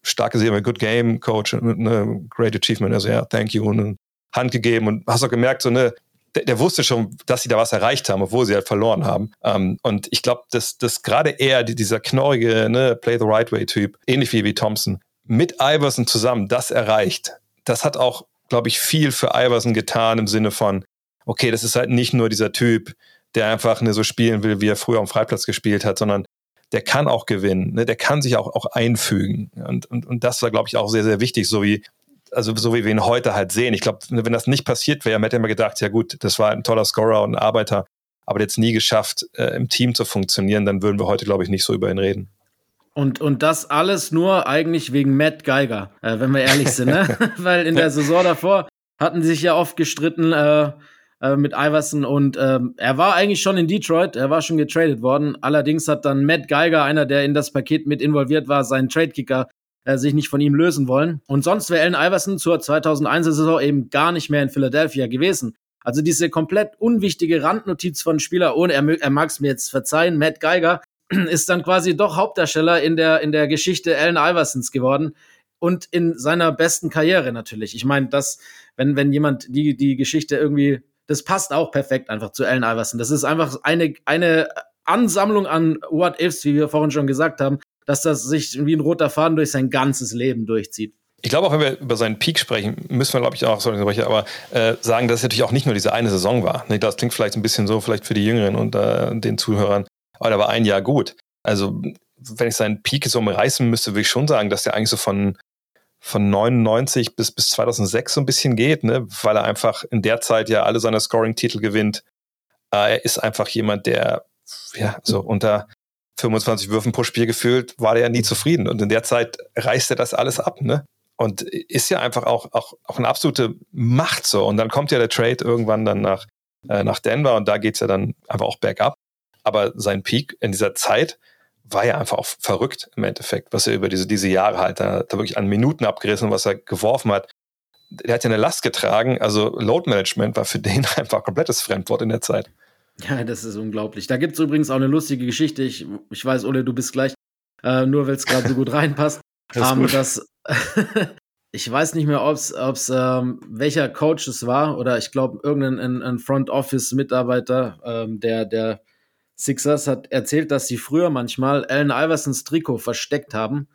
starke Serie, good game, Coach, ne, great achievement. Also ja, thank you. Und Hand gegeben und hast auch gemerkt, so ne, der wusste schon, dass sie da was erreicht haben, obwohl sie halt verloren haben. Und ich glaube, dass gerade er, dieser knorrige, ne, Play the Right Way-Typ, ähnlich wie Thompson, mit Iverson zusammen das erreicht. Das hat auch, glaube ich, viel für Iverson getan im Sinne von, okay, das ist halt nicht nur dieser Typ, der einfach so spielen will, wie er früher am Freiplatz gespielt hat, sondern der kann auch gewinnen, ne? Der kann sich auch einfügen. Und das war, glaube ich, auch sehr, sehr wichtig, so wie wir ihn heute halt sehen. Ich glaube, wenn das nicht passiert wäre, man hätte immer gedacht, ja gut, das war ein toller Scorer und ein Arbeiter, aber der hat es nie geschafft, im Team zu funktionieren, dann würden wir heute, glaube ich, nicht so über ihn reden. Und das alles nur eigentlich wegen Matt Geiger, wenn wir ehrlich sind, ne? Weil in der Saison davor hatten sich ja oft gestritten, mit Iverson und er war eigentlich schon in Detroit, er war schon getradet worden. Allerdings hat dann Matt Geiger, einer, der in das Paket mit involviert war, seinen Tradekicker sich nicht von ihm lösen wollen. Und sonst wäre Allen Iverson zur 2001er-Saison eben gar nicht mehr in Philadelphia gewesen. Also diese komplett unwichtige Randnotiz von Spieler, ohne, er mag es mir jetzt verzeihen, Matt Geiger, ist dann quasi doch Hauptdarsteller in der Geschichte Allen Iversons geworden und in seiner besten Karriere natürlich. Ich meine, das, wenn jemand die Geschichte irgendwie, das passt auch perfekt einfach zu Allen Iverson. Das ist einfach eine Ansammlung an What-Ifs, wie wir vorhin schon gesagt haben, dass das sich wie ein roter Faden durch sein ganzes Leben durchzieht. Ich glaube, auch wenn wir über seinen Peak sprechen, müssen wir, glaube ich, auch sagen, dass es natürlich auch nicht nur diese eine Saison war. Das klingt vielleicht ein bisschen so, vielleicht für die Jüngeren und den Zuhörern, aber da war ein Jahr gut. Also, wenn ich seinen Peak so umreißen müsste, würde ich schon sagen, dass der eigentlich so von 99 bis 2006 so ein bisschen geht, ne? Weil er einfach in der Zeit ja alle seine Scoring-Titel gewinnt. Er ist einfach jemand, der ja so unter 25 Würfen pro Spiel gefühlt, war der ja nie zufrieden. Und in der Zeit reißt er das alles ab, ne? Und ist ja einfach auch eine absolute Macht so. Und dann kommt ja der Trade irgendwann dann nach Denver und da geht's ja dann einfach auch bergab. Aber sein Peak in dieser Zeit war ja einfach auch verrückt im Endeffekt, was er über diese Jahre halt da wirklich an Minuten abgerissen, was er geworfen hat. Der hat ja eine Last getragen, also Load Management war für den einfach komplettes Fremdwort in der Zeit. Ja, das ist unglaublich. Da gibt's übrigens auch eine lustige Geschichte. Ich weiß, Ole, du bist gleich, nur weil es gerade so gut reinpasst. Ich weiß nicht mehr, ob's welcher Coach es war oder ich glaube irgendein Front Office Mitarbeiter der Sixers hat erzählt, dass sie früher manchmal Allen Iversons Trikot versteckt haben,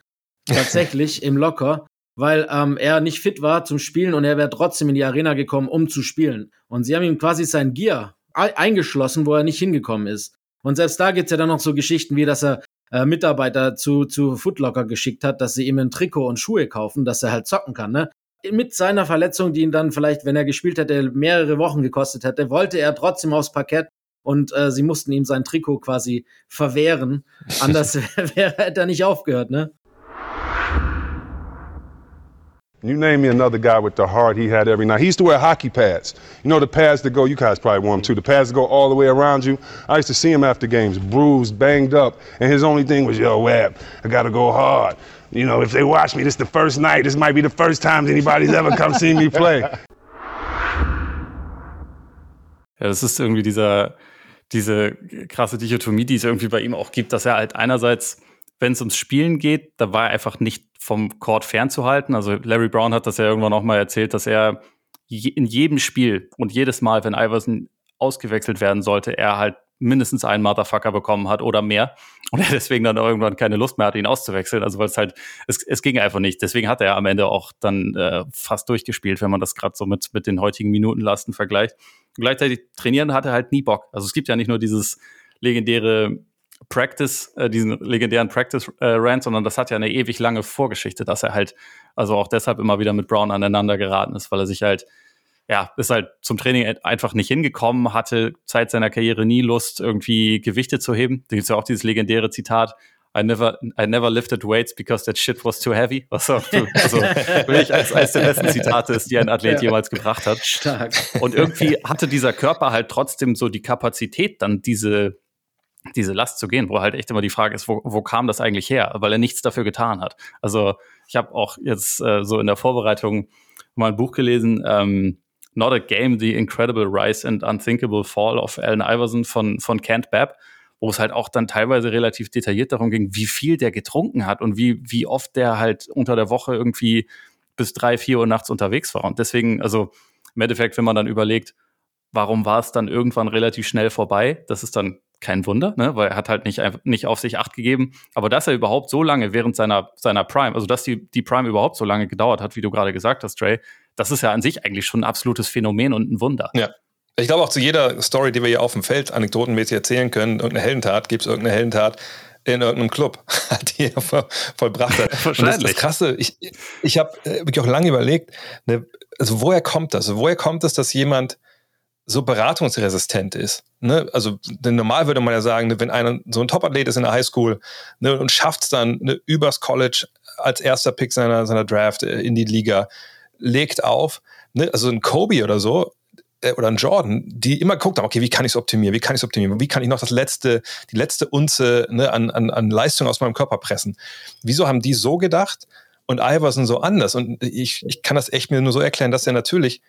tatsächlich im Locker, weil er nicht fit war zum Spielen und er wäre trotzdem in die Arena gekommen, um zu spielen. Und sie haben ihm quasi sein Gear eingeschlossen, wo er nicht hingekommen ist. Und selbst da gibt's ja dann noch so Geschichten wie, dass er Mitarbeiter zu Footlocker geschickt hat, dass sie ihm ein Trikot und Schuhe kaufen, dass er halt zocken kann, ne? Mit seiner Verletzung, die ihn dann vielleicht, wenn er gespielt hätte, mehrere Wochen gekostet hätte, wollte er trotzdem aufs Parkett und sie mussten ihm sein Trikot quasi verwehren. Anders hätte er nicht aufgehört, ne? You name me another guy with the heart he had every night. He used to wear hockey pads. You know the pads that go, you guys probably wore them too, the pads that go all the way around you. I used to see him after games, bruised, banged up, and his only thing was, yo, Webb, I gotta go hard. You know, if they watch me, this is the first night, this might be the first time anybody's ever come see me play. Ja, das ist irgendwie diese krasse Dichotomie, die es irgendwie bei ihm auch gibt, dass er halt einerseits, wenn es ums Spielen geht, da war er einfach nicht vom Court fernzuhalten. Also Larry Brown hat das ja irgendwann auch mal erzählt, dass er in jedem Spiel und jedes Mal, wenn Iverson ausgewechselt werden sollte, er halt mindestens einen Motherfucker bekommen hat oder mehr. Und er deswegen dann irgendwann keine Lust mehr hatte, ihn auszuwechseln. Also weil es halt, es ging einfach nicht. Deswegen hat er am Ende auch dann fast durchgespielt, wenn man das gerade so mit den heutigen Minutenlasten vergleicht. Und gleichzeitig trainieren hat er halt nie Bock. Also es gibt ja nicht nur dieses legendäre diesen legendären Practice-Rant, sondern das hat ja eine ewig lange Vorgeschichte, dass er halt, also auch deshalb immer wieder mit Brown aneinander geraten ist, weil er sich halt, ja, ist halt zum Training einfach nicht hingekommen, hatte Zeit seiner Karriere nie Lust, irgendwie Gewichte zu heben. Da gibt es ja auch dieses legendäre Zitat, I never lifted weights because that shit was too heavy. Was auch also wirklich als der besten Zitate ist, die ein Athlet jemals gebracht hat. Stark. Und irgendwie hatte dieser Körper halt trotzdem so die Kapazität, dann diese Last zu gehen, wo halt echt immer die Frage ist, wo kam das eigentlich her? Weil er nichts dafür getan hat. Also ich habe auch jetzt so in der Vorbereitung mal ein Buch gelesen, Not a Game, The Incredible Rise and Unthinkable Fall of Allen Iverson von Kent Babb, wo es halt auch dann teilweise relativ detailliert darum ging, wie viel der getrunken hat und wie oft der halt unter der Woche irgendwie bis 3-4 Uhr nachts unterwegs war. Und deswegen, also im Endeffekt, wenn man dann überlegt, warum war es dann irgendwann relativ schnell vorbei, das ist dann kein Wunder, ne? Weil er hat halt nicht auf sich Acht gegeben. Aber dass er überhaupt so lange während seiner Prime, also dass die Prime überhaupt so lange gedauert hat, wie du gerade gesagt hast, Trey, das ist ja an sich eigentlich schon ein absolutes Phänomen und ein Wunder. Ja. Ich glaube auch zu jeder Story, die wir hier auf dem Feld anekdotenmäßig erzählen können, irgendeine Heldentat in irgendeinem Club, die er vollbracht hat. Wahrscheinlich. Und das Krasse, ich habe wirklich auch lange überlegt, ne, also woher kommt das? Woher kommt es, dass jemand so beratungsresistent ist. Ne? Also normal würde man ja sagen, ne, wenn einer so ein Top-Athlet ist in der Highschool, ne, und schafft es dann, ne, übers College als erster Pick seiner Draft in die Liga, legt auf, ne? Also ein Kobe oder so, oder ein Jordan, die immer guckt, okay, wie kann ich noch die letzte Unze, ne, an Leistung aus meinem Körper pressen. Wieso haben die so gedacht und Iverson so anders? Und ich kann das echt mir nur so erklären, dass er natürlich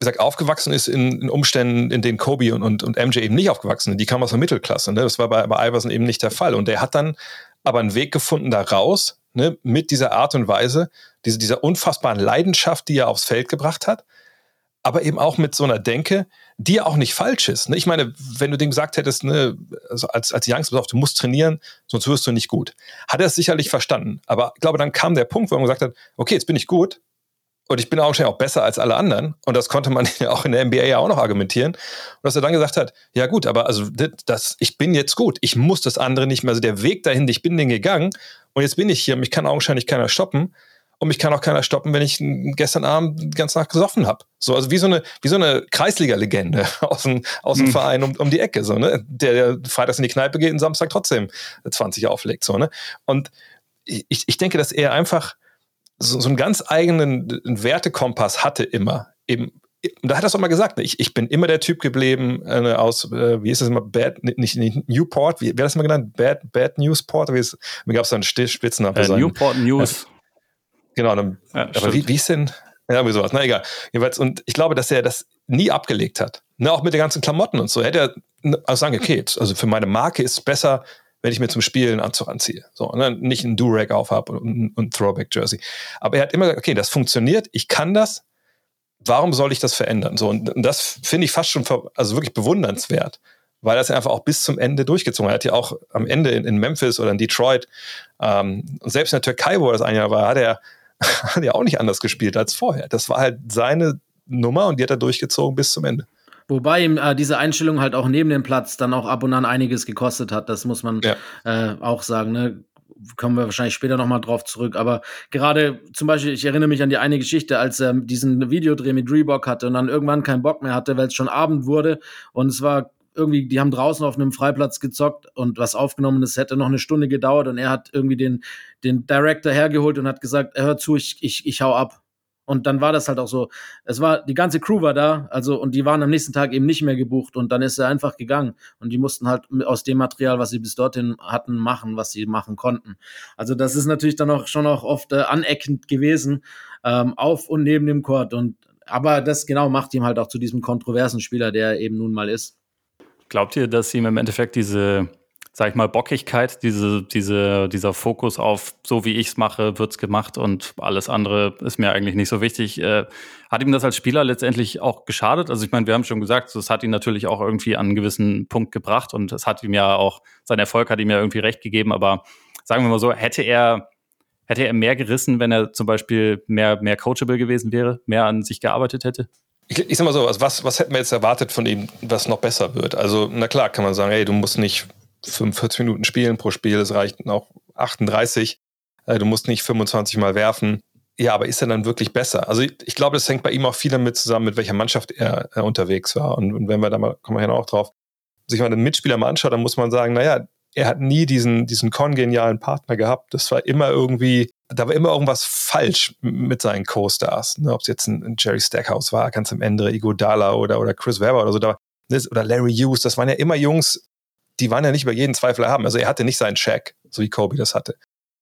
gesagt, aufgewachsen ist in Umständen, in denen Kobe und MJ eben nicht aufgewachsen sind. Die kamen aus der Mittelklasse. Ne? Das war bei Iverson eben nicht der Fall. Und der hat dann aber einen Weg gefunden da raus, ne? Mit dieser Art und Weise, dieser unfassbaren Leidenschaft, die er aufs Feld gebracht hat, aber eben auch mit so einer Denke, die ja auch nicht falsch ist. Ne? Ich meine, wenn du dem gesagt hättest, ne, also als Youngster, du musst trainieren, sonst wirst du nicht gut. Hat er es sicherlich verstanden. Aber ich glaube, dann kam der Punkt, wo er gesagt hat, okay, jetzt bin ich gut, und ich bin auch besser als alle anderen. Und das konnte man ja auch in der NBA ja auch noch argumentieren. Und dass er dann gesagt hat, ja gut, aber also ich bin jetzt gut. Ich muss das andere nicht mehr. Also der Weg dahin, ich bin den gegangen. Und jetzt bin ich hier. Mich kann augenscheinlich keiner stoppen. Und mich kann auch keiner stoppen, wenn ich gestern Abend ganz Nacht gesoffen habe. So, also wie so eine Kreisliga-Legende aus dem Verein um die Ecke. So, ne? Der freitags in die Kneipe geht und Samstag trotzdem 20 auflegt. So, ne? Und ich denke, dass er einfach so einen ganz eigenen Wertekompass hatte immer. Eben, da hat er es auch mal gesagt, ne? ich bin immer der Typ geblieben Newport, wie hat das mal genannt? Bad Newsport? Mir gab es da einen Spitznamen. Newport News. Genau. Dann, ja, aber wie ist denn? Ja, wie sowas. Na egal. Jedenfalls, und ich glaube, dass er das nie abgelegt hat. Ne? Auch mit den ganzen Klamotten und so. Hätte er also sagen, okay, jetzt, also für meine Marke ist es besser, wenn ich mir zum Spiel einen Anzug anziehe. So, und dann nicht einen Do-Rag aufhabe und Throwback-Jersey. Aber er hat immer gesagt, okay, das funktioniert, ich kann das, warum soll ich das verändern? So, und das finde ich fast schon wirklich bewundernswert, weil er es einfach auch bis zum Ende durchgezogen hat. Er hat ja auch am Ende in Memphis oder in Detroit, und selbst in der Türkei, wo er das ein Jahr war, hat er auch nicht anders gespielt als vorher. Das war halt seine Nummer und die hat er durchgezogen bis zum Ende. Wobei ihm diese Einstellung halt auch neben dem Platz dann auch ab und an einiges gekostet hat. Das muss man auch sagen. Ne? Kommen wir wahrscheinlich später nochmal drauf zurück. Aber gerade zum Beispiel, ich erinnere mich an die eine Geschichte, als er diesen Videodreh mit Reebok hatte und dann irgendwann keinen Bock mehr hatte, weil es schon Abend wurde. Und es war irgendwie, die haben draußen auf einem Freiplatz gezockt und was aufgenommen, das hätte noch eine Stunde gedauert. Und er hat irgendwie den Director hergeholt und hat gesagt, hör zu, ich hau ab. Und dann war das halt auch so, die ganze Crew war da, also, und die waren am nächsten Tag eben nicht mehr gebucht und dann ist er einfach gegangen und die mussten halt aus dem Material, was sie bis dorthin hatten, machen, was sie machen konnten. Also das ist natürlich dann auch schon auch oft aneckend gewesen, auf und neben dem Court, aber das genau macht ihn halt auch zu diesem kontroversen Spieler, der eben nun mal ist. Glaubt ihr, dass ihm im Endeffekt diese, sag ich mal, Bockigkeit, dieser Fokus auf so wie ich es mache, wird's gemacht und alles andere ist mir eigentlich nicht so wichtig. Hat ihm das als Spieler letztendlich auch geschadet? Also ich meine, wir haben schon gesagt, das hat ihn natürlich auch irgendwie an einen gewissen Punkt gebracht und es hat ihm ja auch, sein Erfolg hat ihm ja irgendwie recht gegeben, aber sagen wir mal so, hätte er mehr gerissen, wenn er zum Beispiel mehr coachable gewesen wäre, mehr an sich gearbeitet hätte? Ich sag mal so, also was hätten wir jetzt erwartet von ihm, was noch besser wird? Also na klar kann man sagen, hey, du musst nicht 45 Minuten spielen pro Spiel, es reicht auch 38. Du musst nicht 25 Mal werfen. Ja, aber ist er dann wirklich besser? Also ich glaube, das hängt bei ihm auch viel damit zusammen, mit welcher Mannschaft er unterwegs war. Und wenn wir da mal, kommen wir ja auch drauf, sich mal den Mitspieler mal anschaut, dann muss man sagen, naja, er hat nie diesen kongenialen Partner gehabt. Das war immer irgendwie, da war immer irgendwas falsch mit seinen Co-Stars. Ne? Ob es jetzt ein Jerry Stackhouse war, ganz am Ende, Iguodala oder Chris Webber oder so, oder Larry Hughes, das waren ja immer Jungs, die waren ja nicht über jeden Zweifel erhaben. Also er hatte nicht seinen Shaq, so wie Kobe das hatte.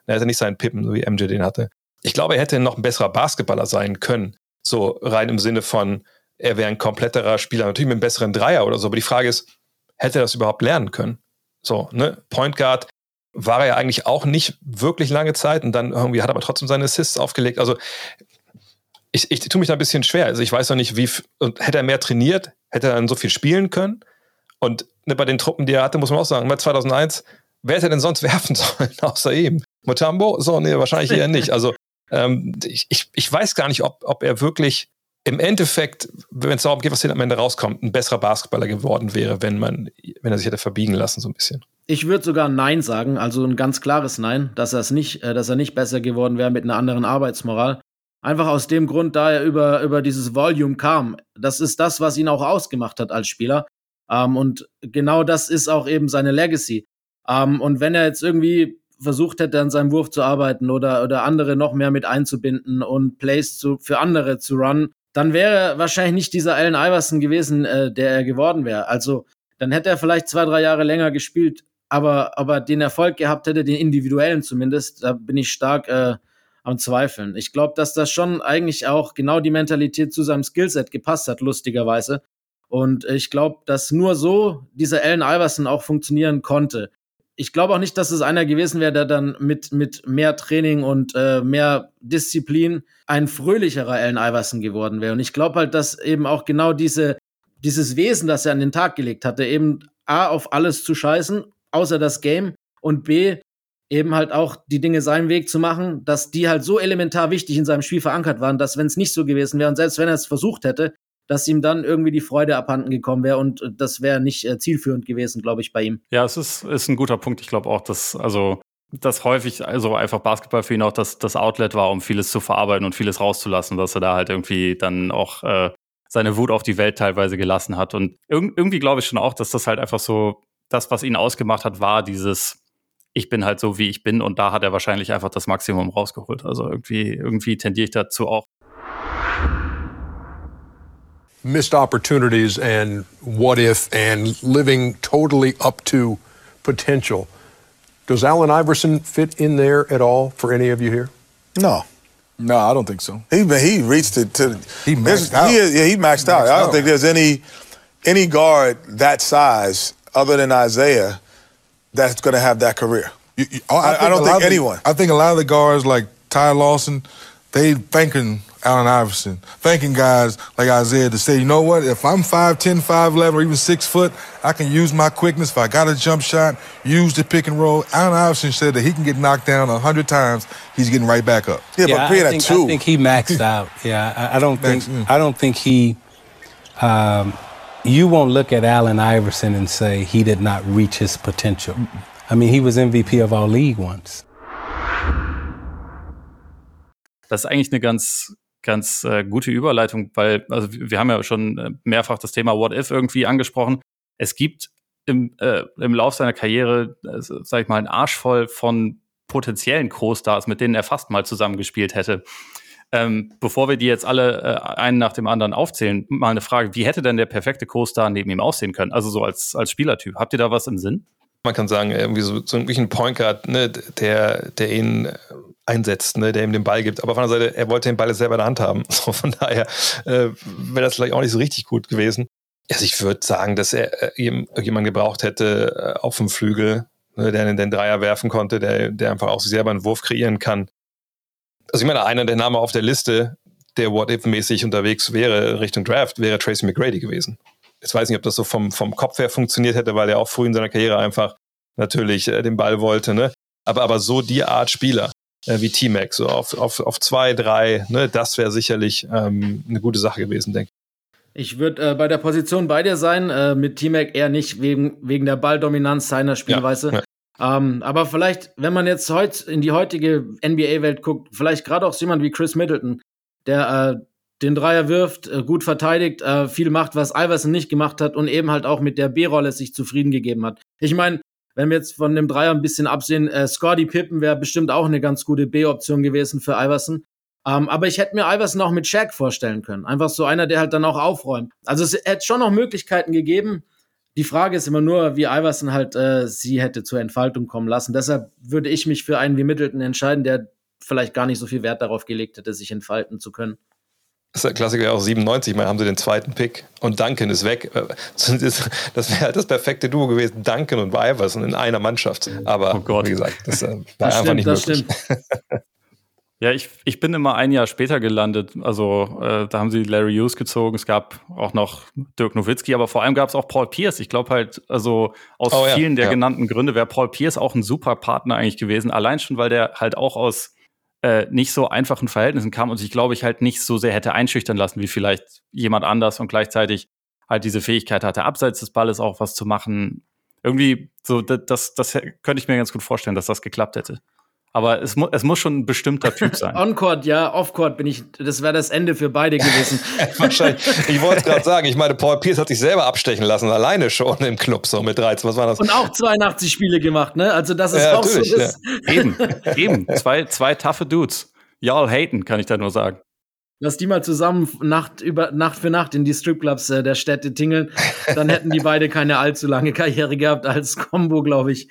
Er hatte nicht seinen Pippen, so wie MJ den hatte. Ich glaube, er hätte noch ein besserer Basketballer sein können. So rein im Sinne von, er wäre ein kompletterer Spieler, natürlich mit einem besseren Dreier oder so. Aber die Frage ist, hätte er das überhaupt lernen können? So, ne? Point Guard war er ja eigentlich auch nicht wirklich lange Zeit und dann irgendwie hat er aber trotzdem seine Assists aufgelegt. Also ich tue mich da ein bisschen schwer. Also ich weiß noch nicht, und hätte er mehr trainiert, hätte er dann so viel spielen können? Und bei den Truppen, die er hatte, muss man auch sagen, bei 2001, wer hätte denn sonst werfen sollen, außer ihm? Mutombo? So, nee, wahrscheinlich eher nicht. Also ich weiß gar nicht, ob er wirklich im Endeffekt, wenn es darum geht, was hier am Ende rauskommt, ein besserer Basketballer geworden wäre, wenn er sich hätte verbiegen lassen, so ein bisschen. Ich würde sogar Nein sagen, also ein ganz klares Nein, dass er nicht besser geworden wäre mit einer anderen Arbeitsmoral. Einfach aus dem Grund, da er über dieses Volume kam. Das ist das, was ihn auch ausgemacht hat als Spieler. Und genau das ist auch eben seine Legacy. Und wenn er jetzt irgendwie versucht hätte, an seinem Wurf zu arbeiten oder andere noch mehr mit einzubinden und Plays für andere zu runnen, dann wäre er wahrscheinlich nicht dieser Allen Iverson gewesen, der er geworden wäre. Also dann hätte er vielleicht 2-3 Jahre länger gespielt, aber den Erfolg gehabt hätte, den individuellen zumindest, da bin ich stark am Zweifeln. Ich glaube, dass das schon eigentlich auch genau die Mentalität zu seinem Skillset gepasst hat, lustigerweise. Und ich glaube, dass nur so dieser Allen Iverson auch funktionieren konnte. Ich glaube auch nicht, dass es einer gewesen wäre, der dann mit mehr Training und mehr Disziplin ein fröhlicherer Allen Iverson geworden wäre. Und ich glaube halt, dass eben auch genau dieses Wesen, das er an den Tag gelegt hatte, eben A, auf alles zu scheißen, außer das Game, und B, eben halt auch die Dinge seinen Weg zu machen, dass die halt so elementar wichtig in seinem Spiel verankert waren, dass wenn es nicht so gewesen wäre und selbst wenn er es versucht hätte, dass ihm dann irgendwie die Freude abhanden gekommen wäre, und das wäre nicht zielführend gewesen, glaube ich, bei ihm. Ja, es ist ein guter Punkt. Ich glaube auch, dass das häufig einfach Basketball für ihn auch das Outlet war, um vieles zu verarbeiten und vieles rauszulassen, dass er da halt irgendwie dann auch seine Wut auf die Welt teilweise gelassen hat. Und irgendwie glaube ich schon auch, dass das halt einfach so, das, was ihn ausgemacht hat, war dieses, ich bin halt so, wie ich bin, und da hat er wahrscheinlich einfach das Maximum rausgeholt. Also irgendwie tendiere ich dazu auch. Missed opportunities and what if and living totally up to potential. Does Allen Iverson fit in there at all for any of you here? No, I don't think so. He reached it to. He maxed out. He maxed out. I don't think there's any guard that size other than Isaiah that's going to have that career. I don't think anyone. I think a lot of the guards like Ty Lawson, they thinking Allen Iverson, thanking guys like Isaiah to say, you know what, if I'm 5'10", 5'11", or even 6 foot, I can use my quickness. If I got a jump shot, use the pick and roll. Allen Iverson said that he can get knocked down 100 times, he's getting right back up. Yeah, but I think he maxed out. Yeah, I don't think he. You won't look at Allen Iverson and say he did not reach his potential. I mean, he was MVP of our league once. Das ist eigentlich eine ganz gute Überleitung, weil also wir haben ja schon mehrfach das Thema What If irgendwie angesprochen. Es gibt im Lauf seiner Karriere, sag ich mal, einen Arsch voll von potenziellen Co-Stars, mit denen er fast mal zusammengespielt hätte. Bevor wir die jetzt alle einen nach dem anderen aufzählen, mal eine Frage: Wie hätte denn der perfekte Co-Star neben ihm aussehen können? Also so als Spielertyp. Habt ihr da was im Sinn? Man kann sagen, irgendwie so ein Point Guard, ne, der ihn einsetzt, ne, der ihm den Ball gibt. Aber von der Seite, er wollte den Ball jetzt selber in der Hand haben. So, von daher wäre das vielleicht auch nicht so richtig gut gewesen. Also ich würde sagen, dass er jemanden gebraucht hätte auf dem Flügel, ne, der den Dreier werfen konnte, der einfach auch sich selber einen Wurf kreieren kann. Also ich meine, einer der Namen auf der Liste, der What-If-mäßig unterwegs wäre Richtung Draft, wäre Tracy McGrady gewesen. Ich weiß nicht, ob das so vom Kopf her funktioniert hätte, weil er auch früh in seiner Karriere einfach natürlich den Ball wollte, ne? Aber so die Art Spieler wie T-Mac, so auf 2, 3, ne? Das wäre sicherlich eine gute Sache gewesen, denke ich. Ich würde bei der Position bei dir sein, mit T-Mac eher nicht, wegen der Balldominanz seiner Spielweise. Ja. Aber vielleicht, wenn man jetzt in die heutige NBA-Welt guckt, vielleicht gerade auch so jemand wie Chris Middleton, der den Dreier wirft, gut verteidigt, viel macht, was Iverson nicht gemacht hat und eben halt auch mit der B-Rolle sich zufrieden gegeben hat. Ich meine, wenn wir jetzt von dem Dreier ein bisschen absehen, Scottie Pippen wäre bestimmt auch eine ganz gute B-Option gewesen für Iverson. Aber ich hätte mir Iverson auch mit Shaq vorstellen können. Einfach so einer, der halt dann auch aufräumt. Also es hätte schon noch Möglichkeiten gegeben. Die Frage ist immer nur, wie Iverson halt sie hätte zur Entfaltung kommen lassen. Deshalb würde ich mich für einen wie Middleton entscheiden, der vielleicht gar nicht so viel Wert darauf gelegt hätte, sich entfalten zu können. Das ist der Klassiker auch 97, mal haben sie den zweiten Pick und Duncan ist weg. Das wäre halt das perfekte Duo gewesen, Duncan und Iverson in einer Mannschaft. Aber wie gesagt, das war einfach nicht möglich. Ja, ich bin immer ein Jahr später gelandet. Also da haben sie Larry Hughes gezogen. Es gab auch noch Dirk Nowitzki, aber vor allem gab es auch Paul Pierce. Ich glaube halt, also aus vielen der genannten Gründe wäre Paul Pierce auch ein super Partner eigentlich gewesen. Allein schon, weil der halt auch aus nicht so einfachen Verhältnissen kam und sich, glaube ich, halt nicht so sehr hätte einschüchtern lassen, wie vielleicht jemand anders, und gleichzeitig halt diese Fähigkeit hatte, abseits des Balles auch was zu machen. Irgendwie so, das könnte ich mir ganz gut vorstellen, dass das geklappt hätte. Aber es muss schon ein bestimmter Typ sein. On-Court, ja, Off-Court das wäre das Ende für beide gewesen. Wahrscheinlich. Ich wollte es gerade sagen, ich meine, Paul Pierce hat sich selber abstechen lassen, alleine schon im Club, so mit 13, was war das? Und auch 82 Spiele gemacht, ne? Also das ist ja, auch so. Ja. Eben, zwei taffe Dudes. Y'all haten, kann ich da nur sagen. Lass die mal zusammen Nacht für Nacht in die Stripclubs der Städte tingeln, dann hätten die beide keine allzu lange Karriere gehabt als Combo, glaube ich.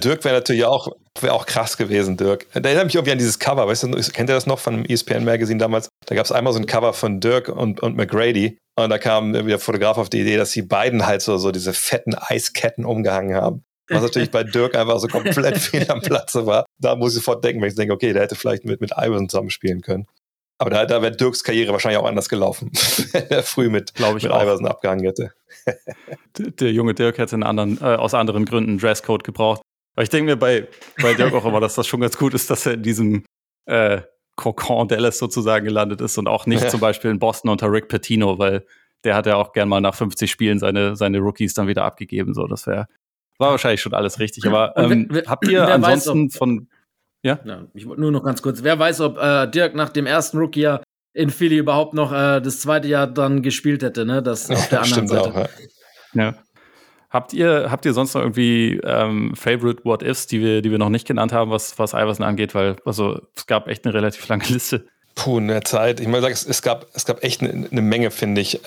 Dirk wäre natürlich auch, wäre auch krass gewesen, Dirk. Da erinnert mich irgendwie an dieses Cover, weißt du, kennt ihr das noch von dem ESPN-Magazin damals? Da gab es einmal so ein Cover von Dirk und McGrady und da kam der Fotograf auf die Idee, dass die beiden halt so diese fetten Eisketten umgehangen haben. Was natürlich bei Dirk einfach so komplett fehl am Platze war. Da muss ich sofort denken, wenn ich denke, okay, der hätte vielleicht mit Iverson zusammenspielen können. Aber da wäre Dirks Karriere wahrscheinlich auch anders gelaufen, wenn er früh mit Iverson abgehangen hätte. Der junge Dirk hätte aus anderen Gründen einen Dresscode gebraucht. Aber ich denke mir bei Dirk auch immer, dass das schon ganz gut ist, dass er in diesem Cocon Dallas sozusagen gelandet ist und auch nicht zum Beispiel in Boston unter Rick Pitino, weil der hat ja auch gern mal nach 50 Spielen seine Rookies dann wieder abgegeben. So, das war wahrscheinlich schon alles richtig. Aber habt ihr ansonsten weiß, von... Ja? Ja, ich wollte nur noch ganz kurz. Wer weiß, ob Dirk nach dem ersten Rookie-Jahr in Philly überhaupt noch das zweite Jahr dann gespielt hätte, ne? Das auf der anderen Seite. Auch, ja. Habt ihr sonst noch irgendwie Favorite What-Ifs, die wir noch nicht genannt haben, was Iverson angeht? Weil es gab echt eine relativ lange Liste. Puh, in der Zeit. Ich muss sagen, es gab echt eine Menge, finde ich.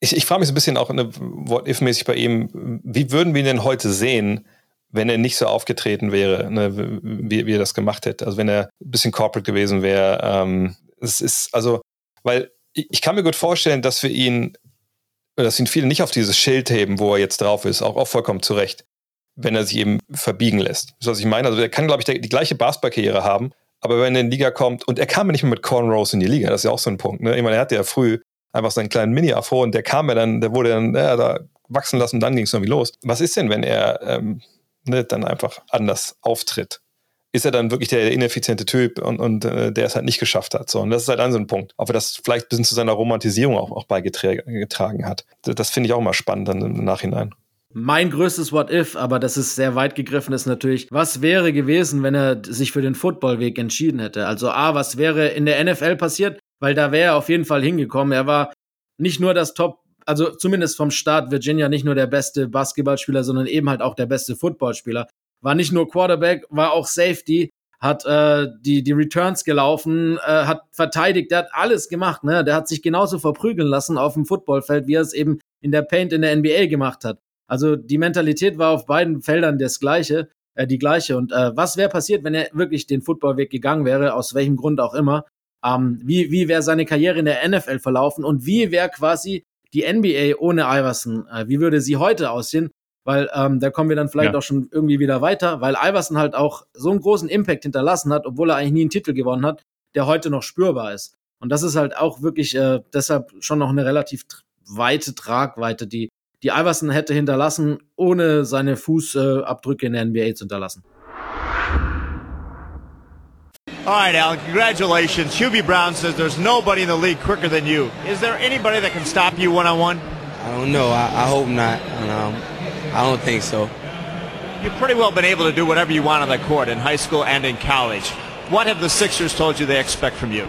Ich frage mich so ein bisschen auch What-If-mäßig bei ihm, wie würden wir ihn denn heute sehen, wenn er nicht so aufgetreten wäre, ne, wie er das gemacht hätte. Also wenn er ein bisschen corporate gewesen wäre. Weil ich kann mir gut vorstellen, dass ihn viele nicht auf dieses Schild heben, wo er jetzt drauf ist, auch vollkommen zu Recht, wenn er sich eben verbiegen lässt. Das ist, was ich meine. Also er kann, glaube ich, die gleiche Basketballkarriere haben, aber wenn er in die Liga kommt, und er kam ja nicht mehr mit Cornrows in die Liga, das ist ja auch so ein Punkt. Ne? Ich meine, er hatte ja früh einfach seinen kleinen Mini-Afro und der kam ja dann, der wurde dann da wachsen lassen, dann ging es irgendwie los. Was ist denn, wenn er... dann einfach anders auftritt. Ist er dann wirklich der ineffiziente Typ und der es halt nicht geschafft hat? So. Und das ist halt dann so ein Punkt. Ob er das vielleicht ein bisschen zu seiner Romantisierung auch beigetragen hat. Das finde ich auch mal spannend dann im Nachhinein. Mein größtes What-If, aber das ist sehr weit gegriffen, ist natürlich, was wäre gewesen, wenn er sich für den Footballweg entschieden hätte? Also was wäre in der NFL passiert? Weil da wäre er auf jeden Fall hingekommen. Er war nicht nur das Top, also zumindest vom Start Virginia, nicht nur der beste Basketballspieler, sondern eben halt auch der beste Footballspieler. War nicht nur Quarterback, war auch Safety, hat die Returns gelaufen, hat verteidigt, der hat alles gemacht. Ne? Der hat sich genauso verprügeln lassen auf dem Footballfeld, wie er es eben in der Paint in der NBA gemacht hat. Also die Mentalität war auf beiden Feldern die gleiche. Und was wäre passiert, wenn er wirklich den Footballweg gegangen wäre, aus welchem Grund auch immer? Wie wäre seine Karriere in der NFL verlaufen? Und wie wäre quasi die NBA ohne Iverson, wie würde sie heute aussehen? Weil da kommen wir dann vielleicht auch schon irgendwie wieder weiter, weil Iverson halt auch so einen großen Impact hinterlassen hat, obwohl er eigentlich nie einen Titel gewonnen hat, der heute noch spürbar ist. Und das ist halt auch wirklich deshalb schon noch eine relativ weite Tragweite, die Iverson hätte hinterlassen, ohne seine Fußabdrücke in der NBA zu hinterlassen. All right, Allen, congratulations. Hubie Brown says there's nobody in the league quicker than you. Is there anybody that can stop you one-on-one? I don't know. I hope not. I don't think so. You've pretty well been able to do whatever you want on the court in high school and in college. What have the Sixers told you they expect from you?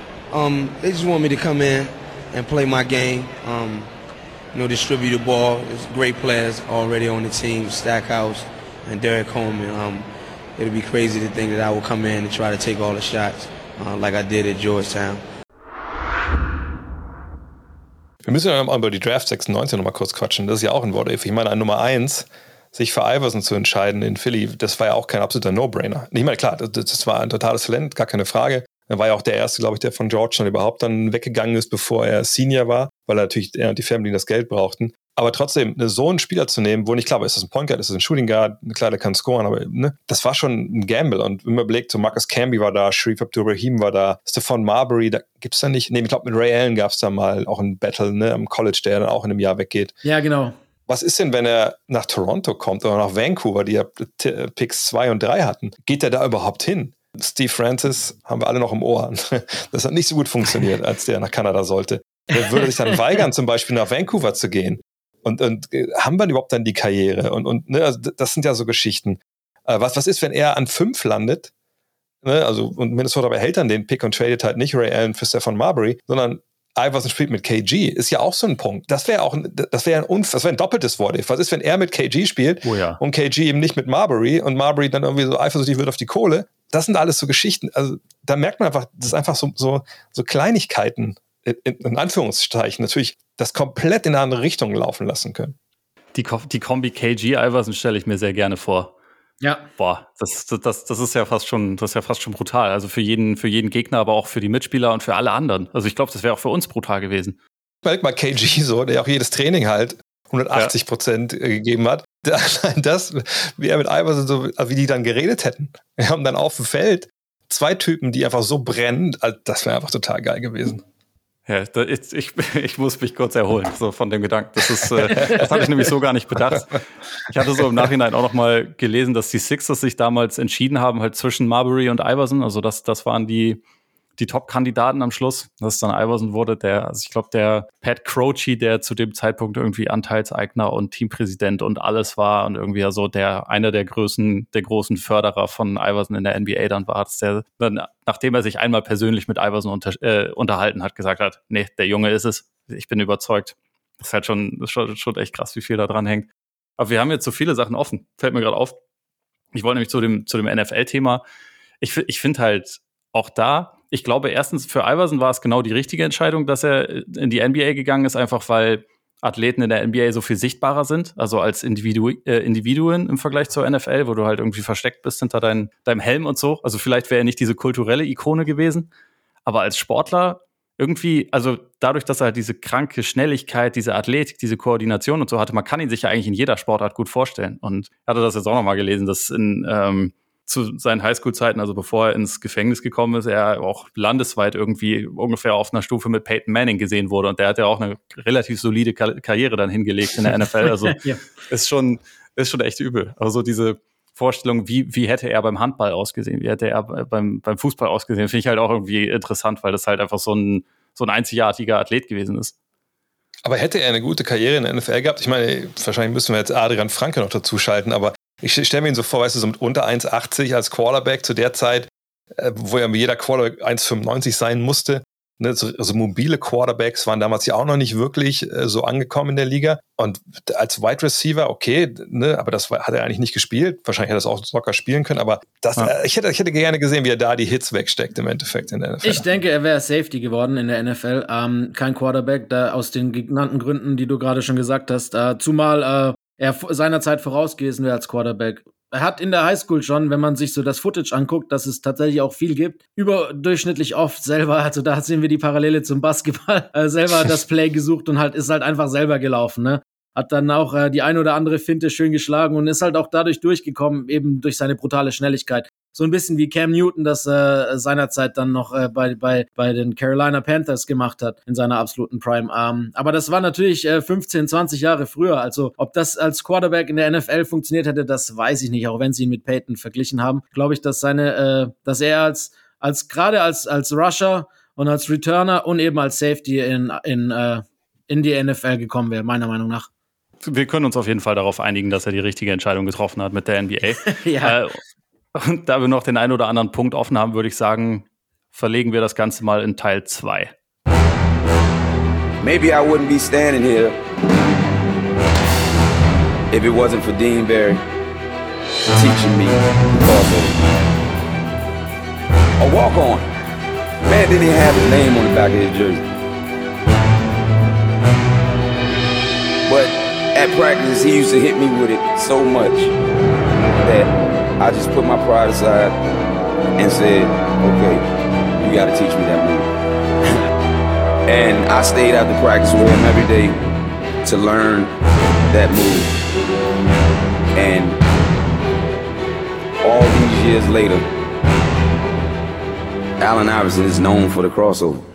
They just want me to come in and play my game, distribute the ball. There's great players already on the team, Stackhouse and Derek Coleman. It'd be crazy to think that I will come in and try to take all the shots, like I did at Georgetown. Wir müssen ja über die Draft 96 nochmal kurz quatschen. Das ist ja auch ein What-If. Ich meine, an Nummer 1, sich für Iverson zu entscheiden in Philly, das war ja auch kein absoluter No-Brainer. Ich meine, klar, das war ein totales Talent, gar keine Frage. Er war ja auch der Erste, glaube ich, der von Georgetown überhaupt dann weggegangen ist, bevor er Senior war, weil natürlich er und die Family das Geld brauchten. Aber trotzdem, so einen Spieler zu nehmen, wo nicht klar war, ist das ein Point Guard, ist das ein Shooting Guard, klar, der kann scoren, aber das war schon ein Gamble. Und wenn man überlegt, so Marcus Camby war da, Sharif Abdul-Rahim war da, Stephon Marbury, da gibt's da nicht. Nee, ich glaube, mit Ray Allen gab's da mal auch ein Battle, am College, der dann auch in einem Jahr weggeht. Ja, genau. Was ist denn, wenn er nach Toronto kommt oder nach Vancouver, die ja Picks 2 und 3 hatten? Geht er da überhaupt hin? Steve Francis haben wir alle noch im Ohr. Das hat nicht so gut funktioniert, als der nach Kanada sollte. Der würde sich dann weigern, zum Beispiel nach Vancouver zu gehen. Und haben wir überhaupt dann die Karriere? Also das sind ja so Geschichten. Was ist, wenn er an 5 landet? Und Minnesota behält dann den Pick und tradet halt nicht Ray Allen für Stephon Marbury, sondern Iverson spielt mit KG. Ist ja auch so ein Punkt. Das wäre ein doppeltes What-If. Was ist, wenn er mit KG spielt und KG eben nicht mit Marbury und Marbury dann irgendwie so eifersüchtig wird auf die Kohle? Das sind alles so Geschichten. Also da merkt man einfach, das ist einfach so Kleinigkeiten. In Anführungszeichen natürlich das komplett in eine andere Richtung laufen lassen können. Die Kombi KG-Iverson stelle ich mir sehr gerne vor. Ja. Boah, das ist ja fast schon brutal. Also für jeden Gegner, aber auch für die Mitspieler und für alle anderen. Also ich glaube, das wäre auch für uns brutal gewesen. Überleg mal KG so, der auch jedes Training halt 180% gegeben hat. Allein das, wie er mit Iverson so, wie die dann geredet hätten. Wir haben dann auf dem Feld zwei Typen, die einfach so brennen, das wäre einfach total geil gewesen. Ja, ich muss mich kurz erholen, so von dem Gedanken. Das hatte ich nämlich so gar nicht bedacht. Ich hatte so im Nachhinein auch nochmal gelesen, dass die Sixers sich damals entschieden haben, halt zwischen Marbury und Iverson. Also das waren die Top-Kandidaten am Schluss, dass es dann Iverson wurde, ich glaube, der Pat Croce, der zu dem Zeitpunkt irgendwie Anteilseigner und Teampräsident und alles war und irgendwie so einer der großen Förderer von Iverson in der NBA dann war, dass der dann, nachdem er sich einmal persönlich mit Iverson unterhalten hat, gesagt hat, nee, der Junge ist es, ich bin überzeugt. Das ist halt schon echt krass, wie viel da dran hängt. Aber wir haben jetzt so viele Sachen offen, fällt mir gerade auf. Ich wollte nämlich zu dem NFL-Thema, ich finde halt auch da, ich glaube, erstens, für Iverson war es genau die richtige Entscheidung, dass er in die NBA gegangen ist, einfach weil Athleten in der NBA so viel sichtbarer sind, also als Individuen im Vergleich zur NFL, wo du halt irgendwie versteckt bist hinter deinem Helm und so. Also vielleicht wäre er nicht diese kulturelle Ikone gewesen, aber als Sportler irgendwie, also dadurch, dass er halt diese kranke Schnelligkeit, diese Athletik, diese Koordination und so hatte, man kann ihn sich ja eigentlich in jeder Sportart gut vorstellen. Und ich hatte das jetzt auch nochmal gelesen, dass zu seinen Highschool-Zeiten, also bevor er ins Gefängnis gekommen ist, er auch landesweit irgendwie ungefähr auf einer Stufe mit Peyton Manning gesehen wurde. Und der hat ja auch eine relativ solide Karriere dann hingelegt in der NFL. Also ja. ist schon echt übel. Aber so diese Vorstellung, wie hätte er beim Handball ausgesehen, wie hätte er beim Fußball ausgesehen, finde ich halt auch irgendwie interessant, weil das halt einfach so ein einzigartiger Athlet gewesen ist. Aber hätte er eine gute Karriere in der NFL gehabt? Ich meine, wahrscheinlich müssen wir jetzt Adrian Franke noch dazu schalten, aber ich stelle mir ihn so vor, weißt du, so mit unter 1,80 als Quarterback zu der Zeit, wo ja jeder Quarterback 1,95 sein musste. Ne, so mobile Quarterbacks waren damals ja auch noch nicht wirklich so angekommen in der Liga. Und als Wide Receiver, okay, ne, aber das hat er eigentlich nicht gespielt. Wahrscheinlich hätte er das auch locker spielen können, aber ich hätte gerne gesehen, wie er da die Hits wegsteckt im Endeffekt in der NFL. Ich denke, er wäre Safety geworden in der NFL. Kein Quarterback, da aus den genannten Gründen, die du gerade schon gesagt hast. Zumal er seiner Zeit vorausgewesen wäre als Quarterback. Er hat in der Highschool schon, wenn man sich so das Footage anguckt, dass es tatsächlich auch viel gibt, überdurchschnittlich oft selber, also da sehen wir die Parallele zum Basketball, selber das Play gesucht und halt ist halt einfach selber gelaufen, ne? Hat dann auch die ein oder andere Finte schön geschlagen und ist halt auch dadurch durchgekommen, eben durch seine brutale Schnelligkeit. So ein bisschen wie Cam Newton das seinerzeit dann noch bei den Carolina Panthers gemacht hat in seiner absoluten Prime. Aber das war natürlich 15, 20 Jahre früher. Also ob das als Quarterback in der NFL funktioniert hätte, das weiß ich nicht. Auch wenn sie ihn mit Peyton verglichen haben, glaube ich, dass er als Rusher und als Returner und eben als Safety in die NFL gekommen wäre, meiner Meinung nach. Wir können uns auf jeden Fall darauf einigen, dass er die richtige Entscheidung getroffen hat mit der NBA. Ja. Und da wir noch den einen oder anderen Punkt offen haben, würde ich sagen, verlegen wir das Ganze mal in Teil 2. Maybe I wouldn't be standing here if it wasn't for Dean Barry teaching me the ball. A walk-on. Man didn't have his name on the back of his jersey. But at practice, he used to hit me with it so much that I just put my pride aside and said, okay, you got to teach me that move. And I stayed after practice with him every day to learn that move. And all these years later, Allen Iverson is known for the crossover.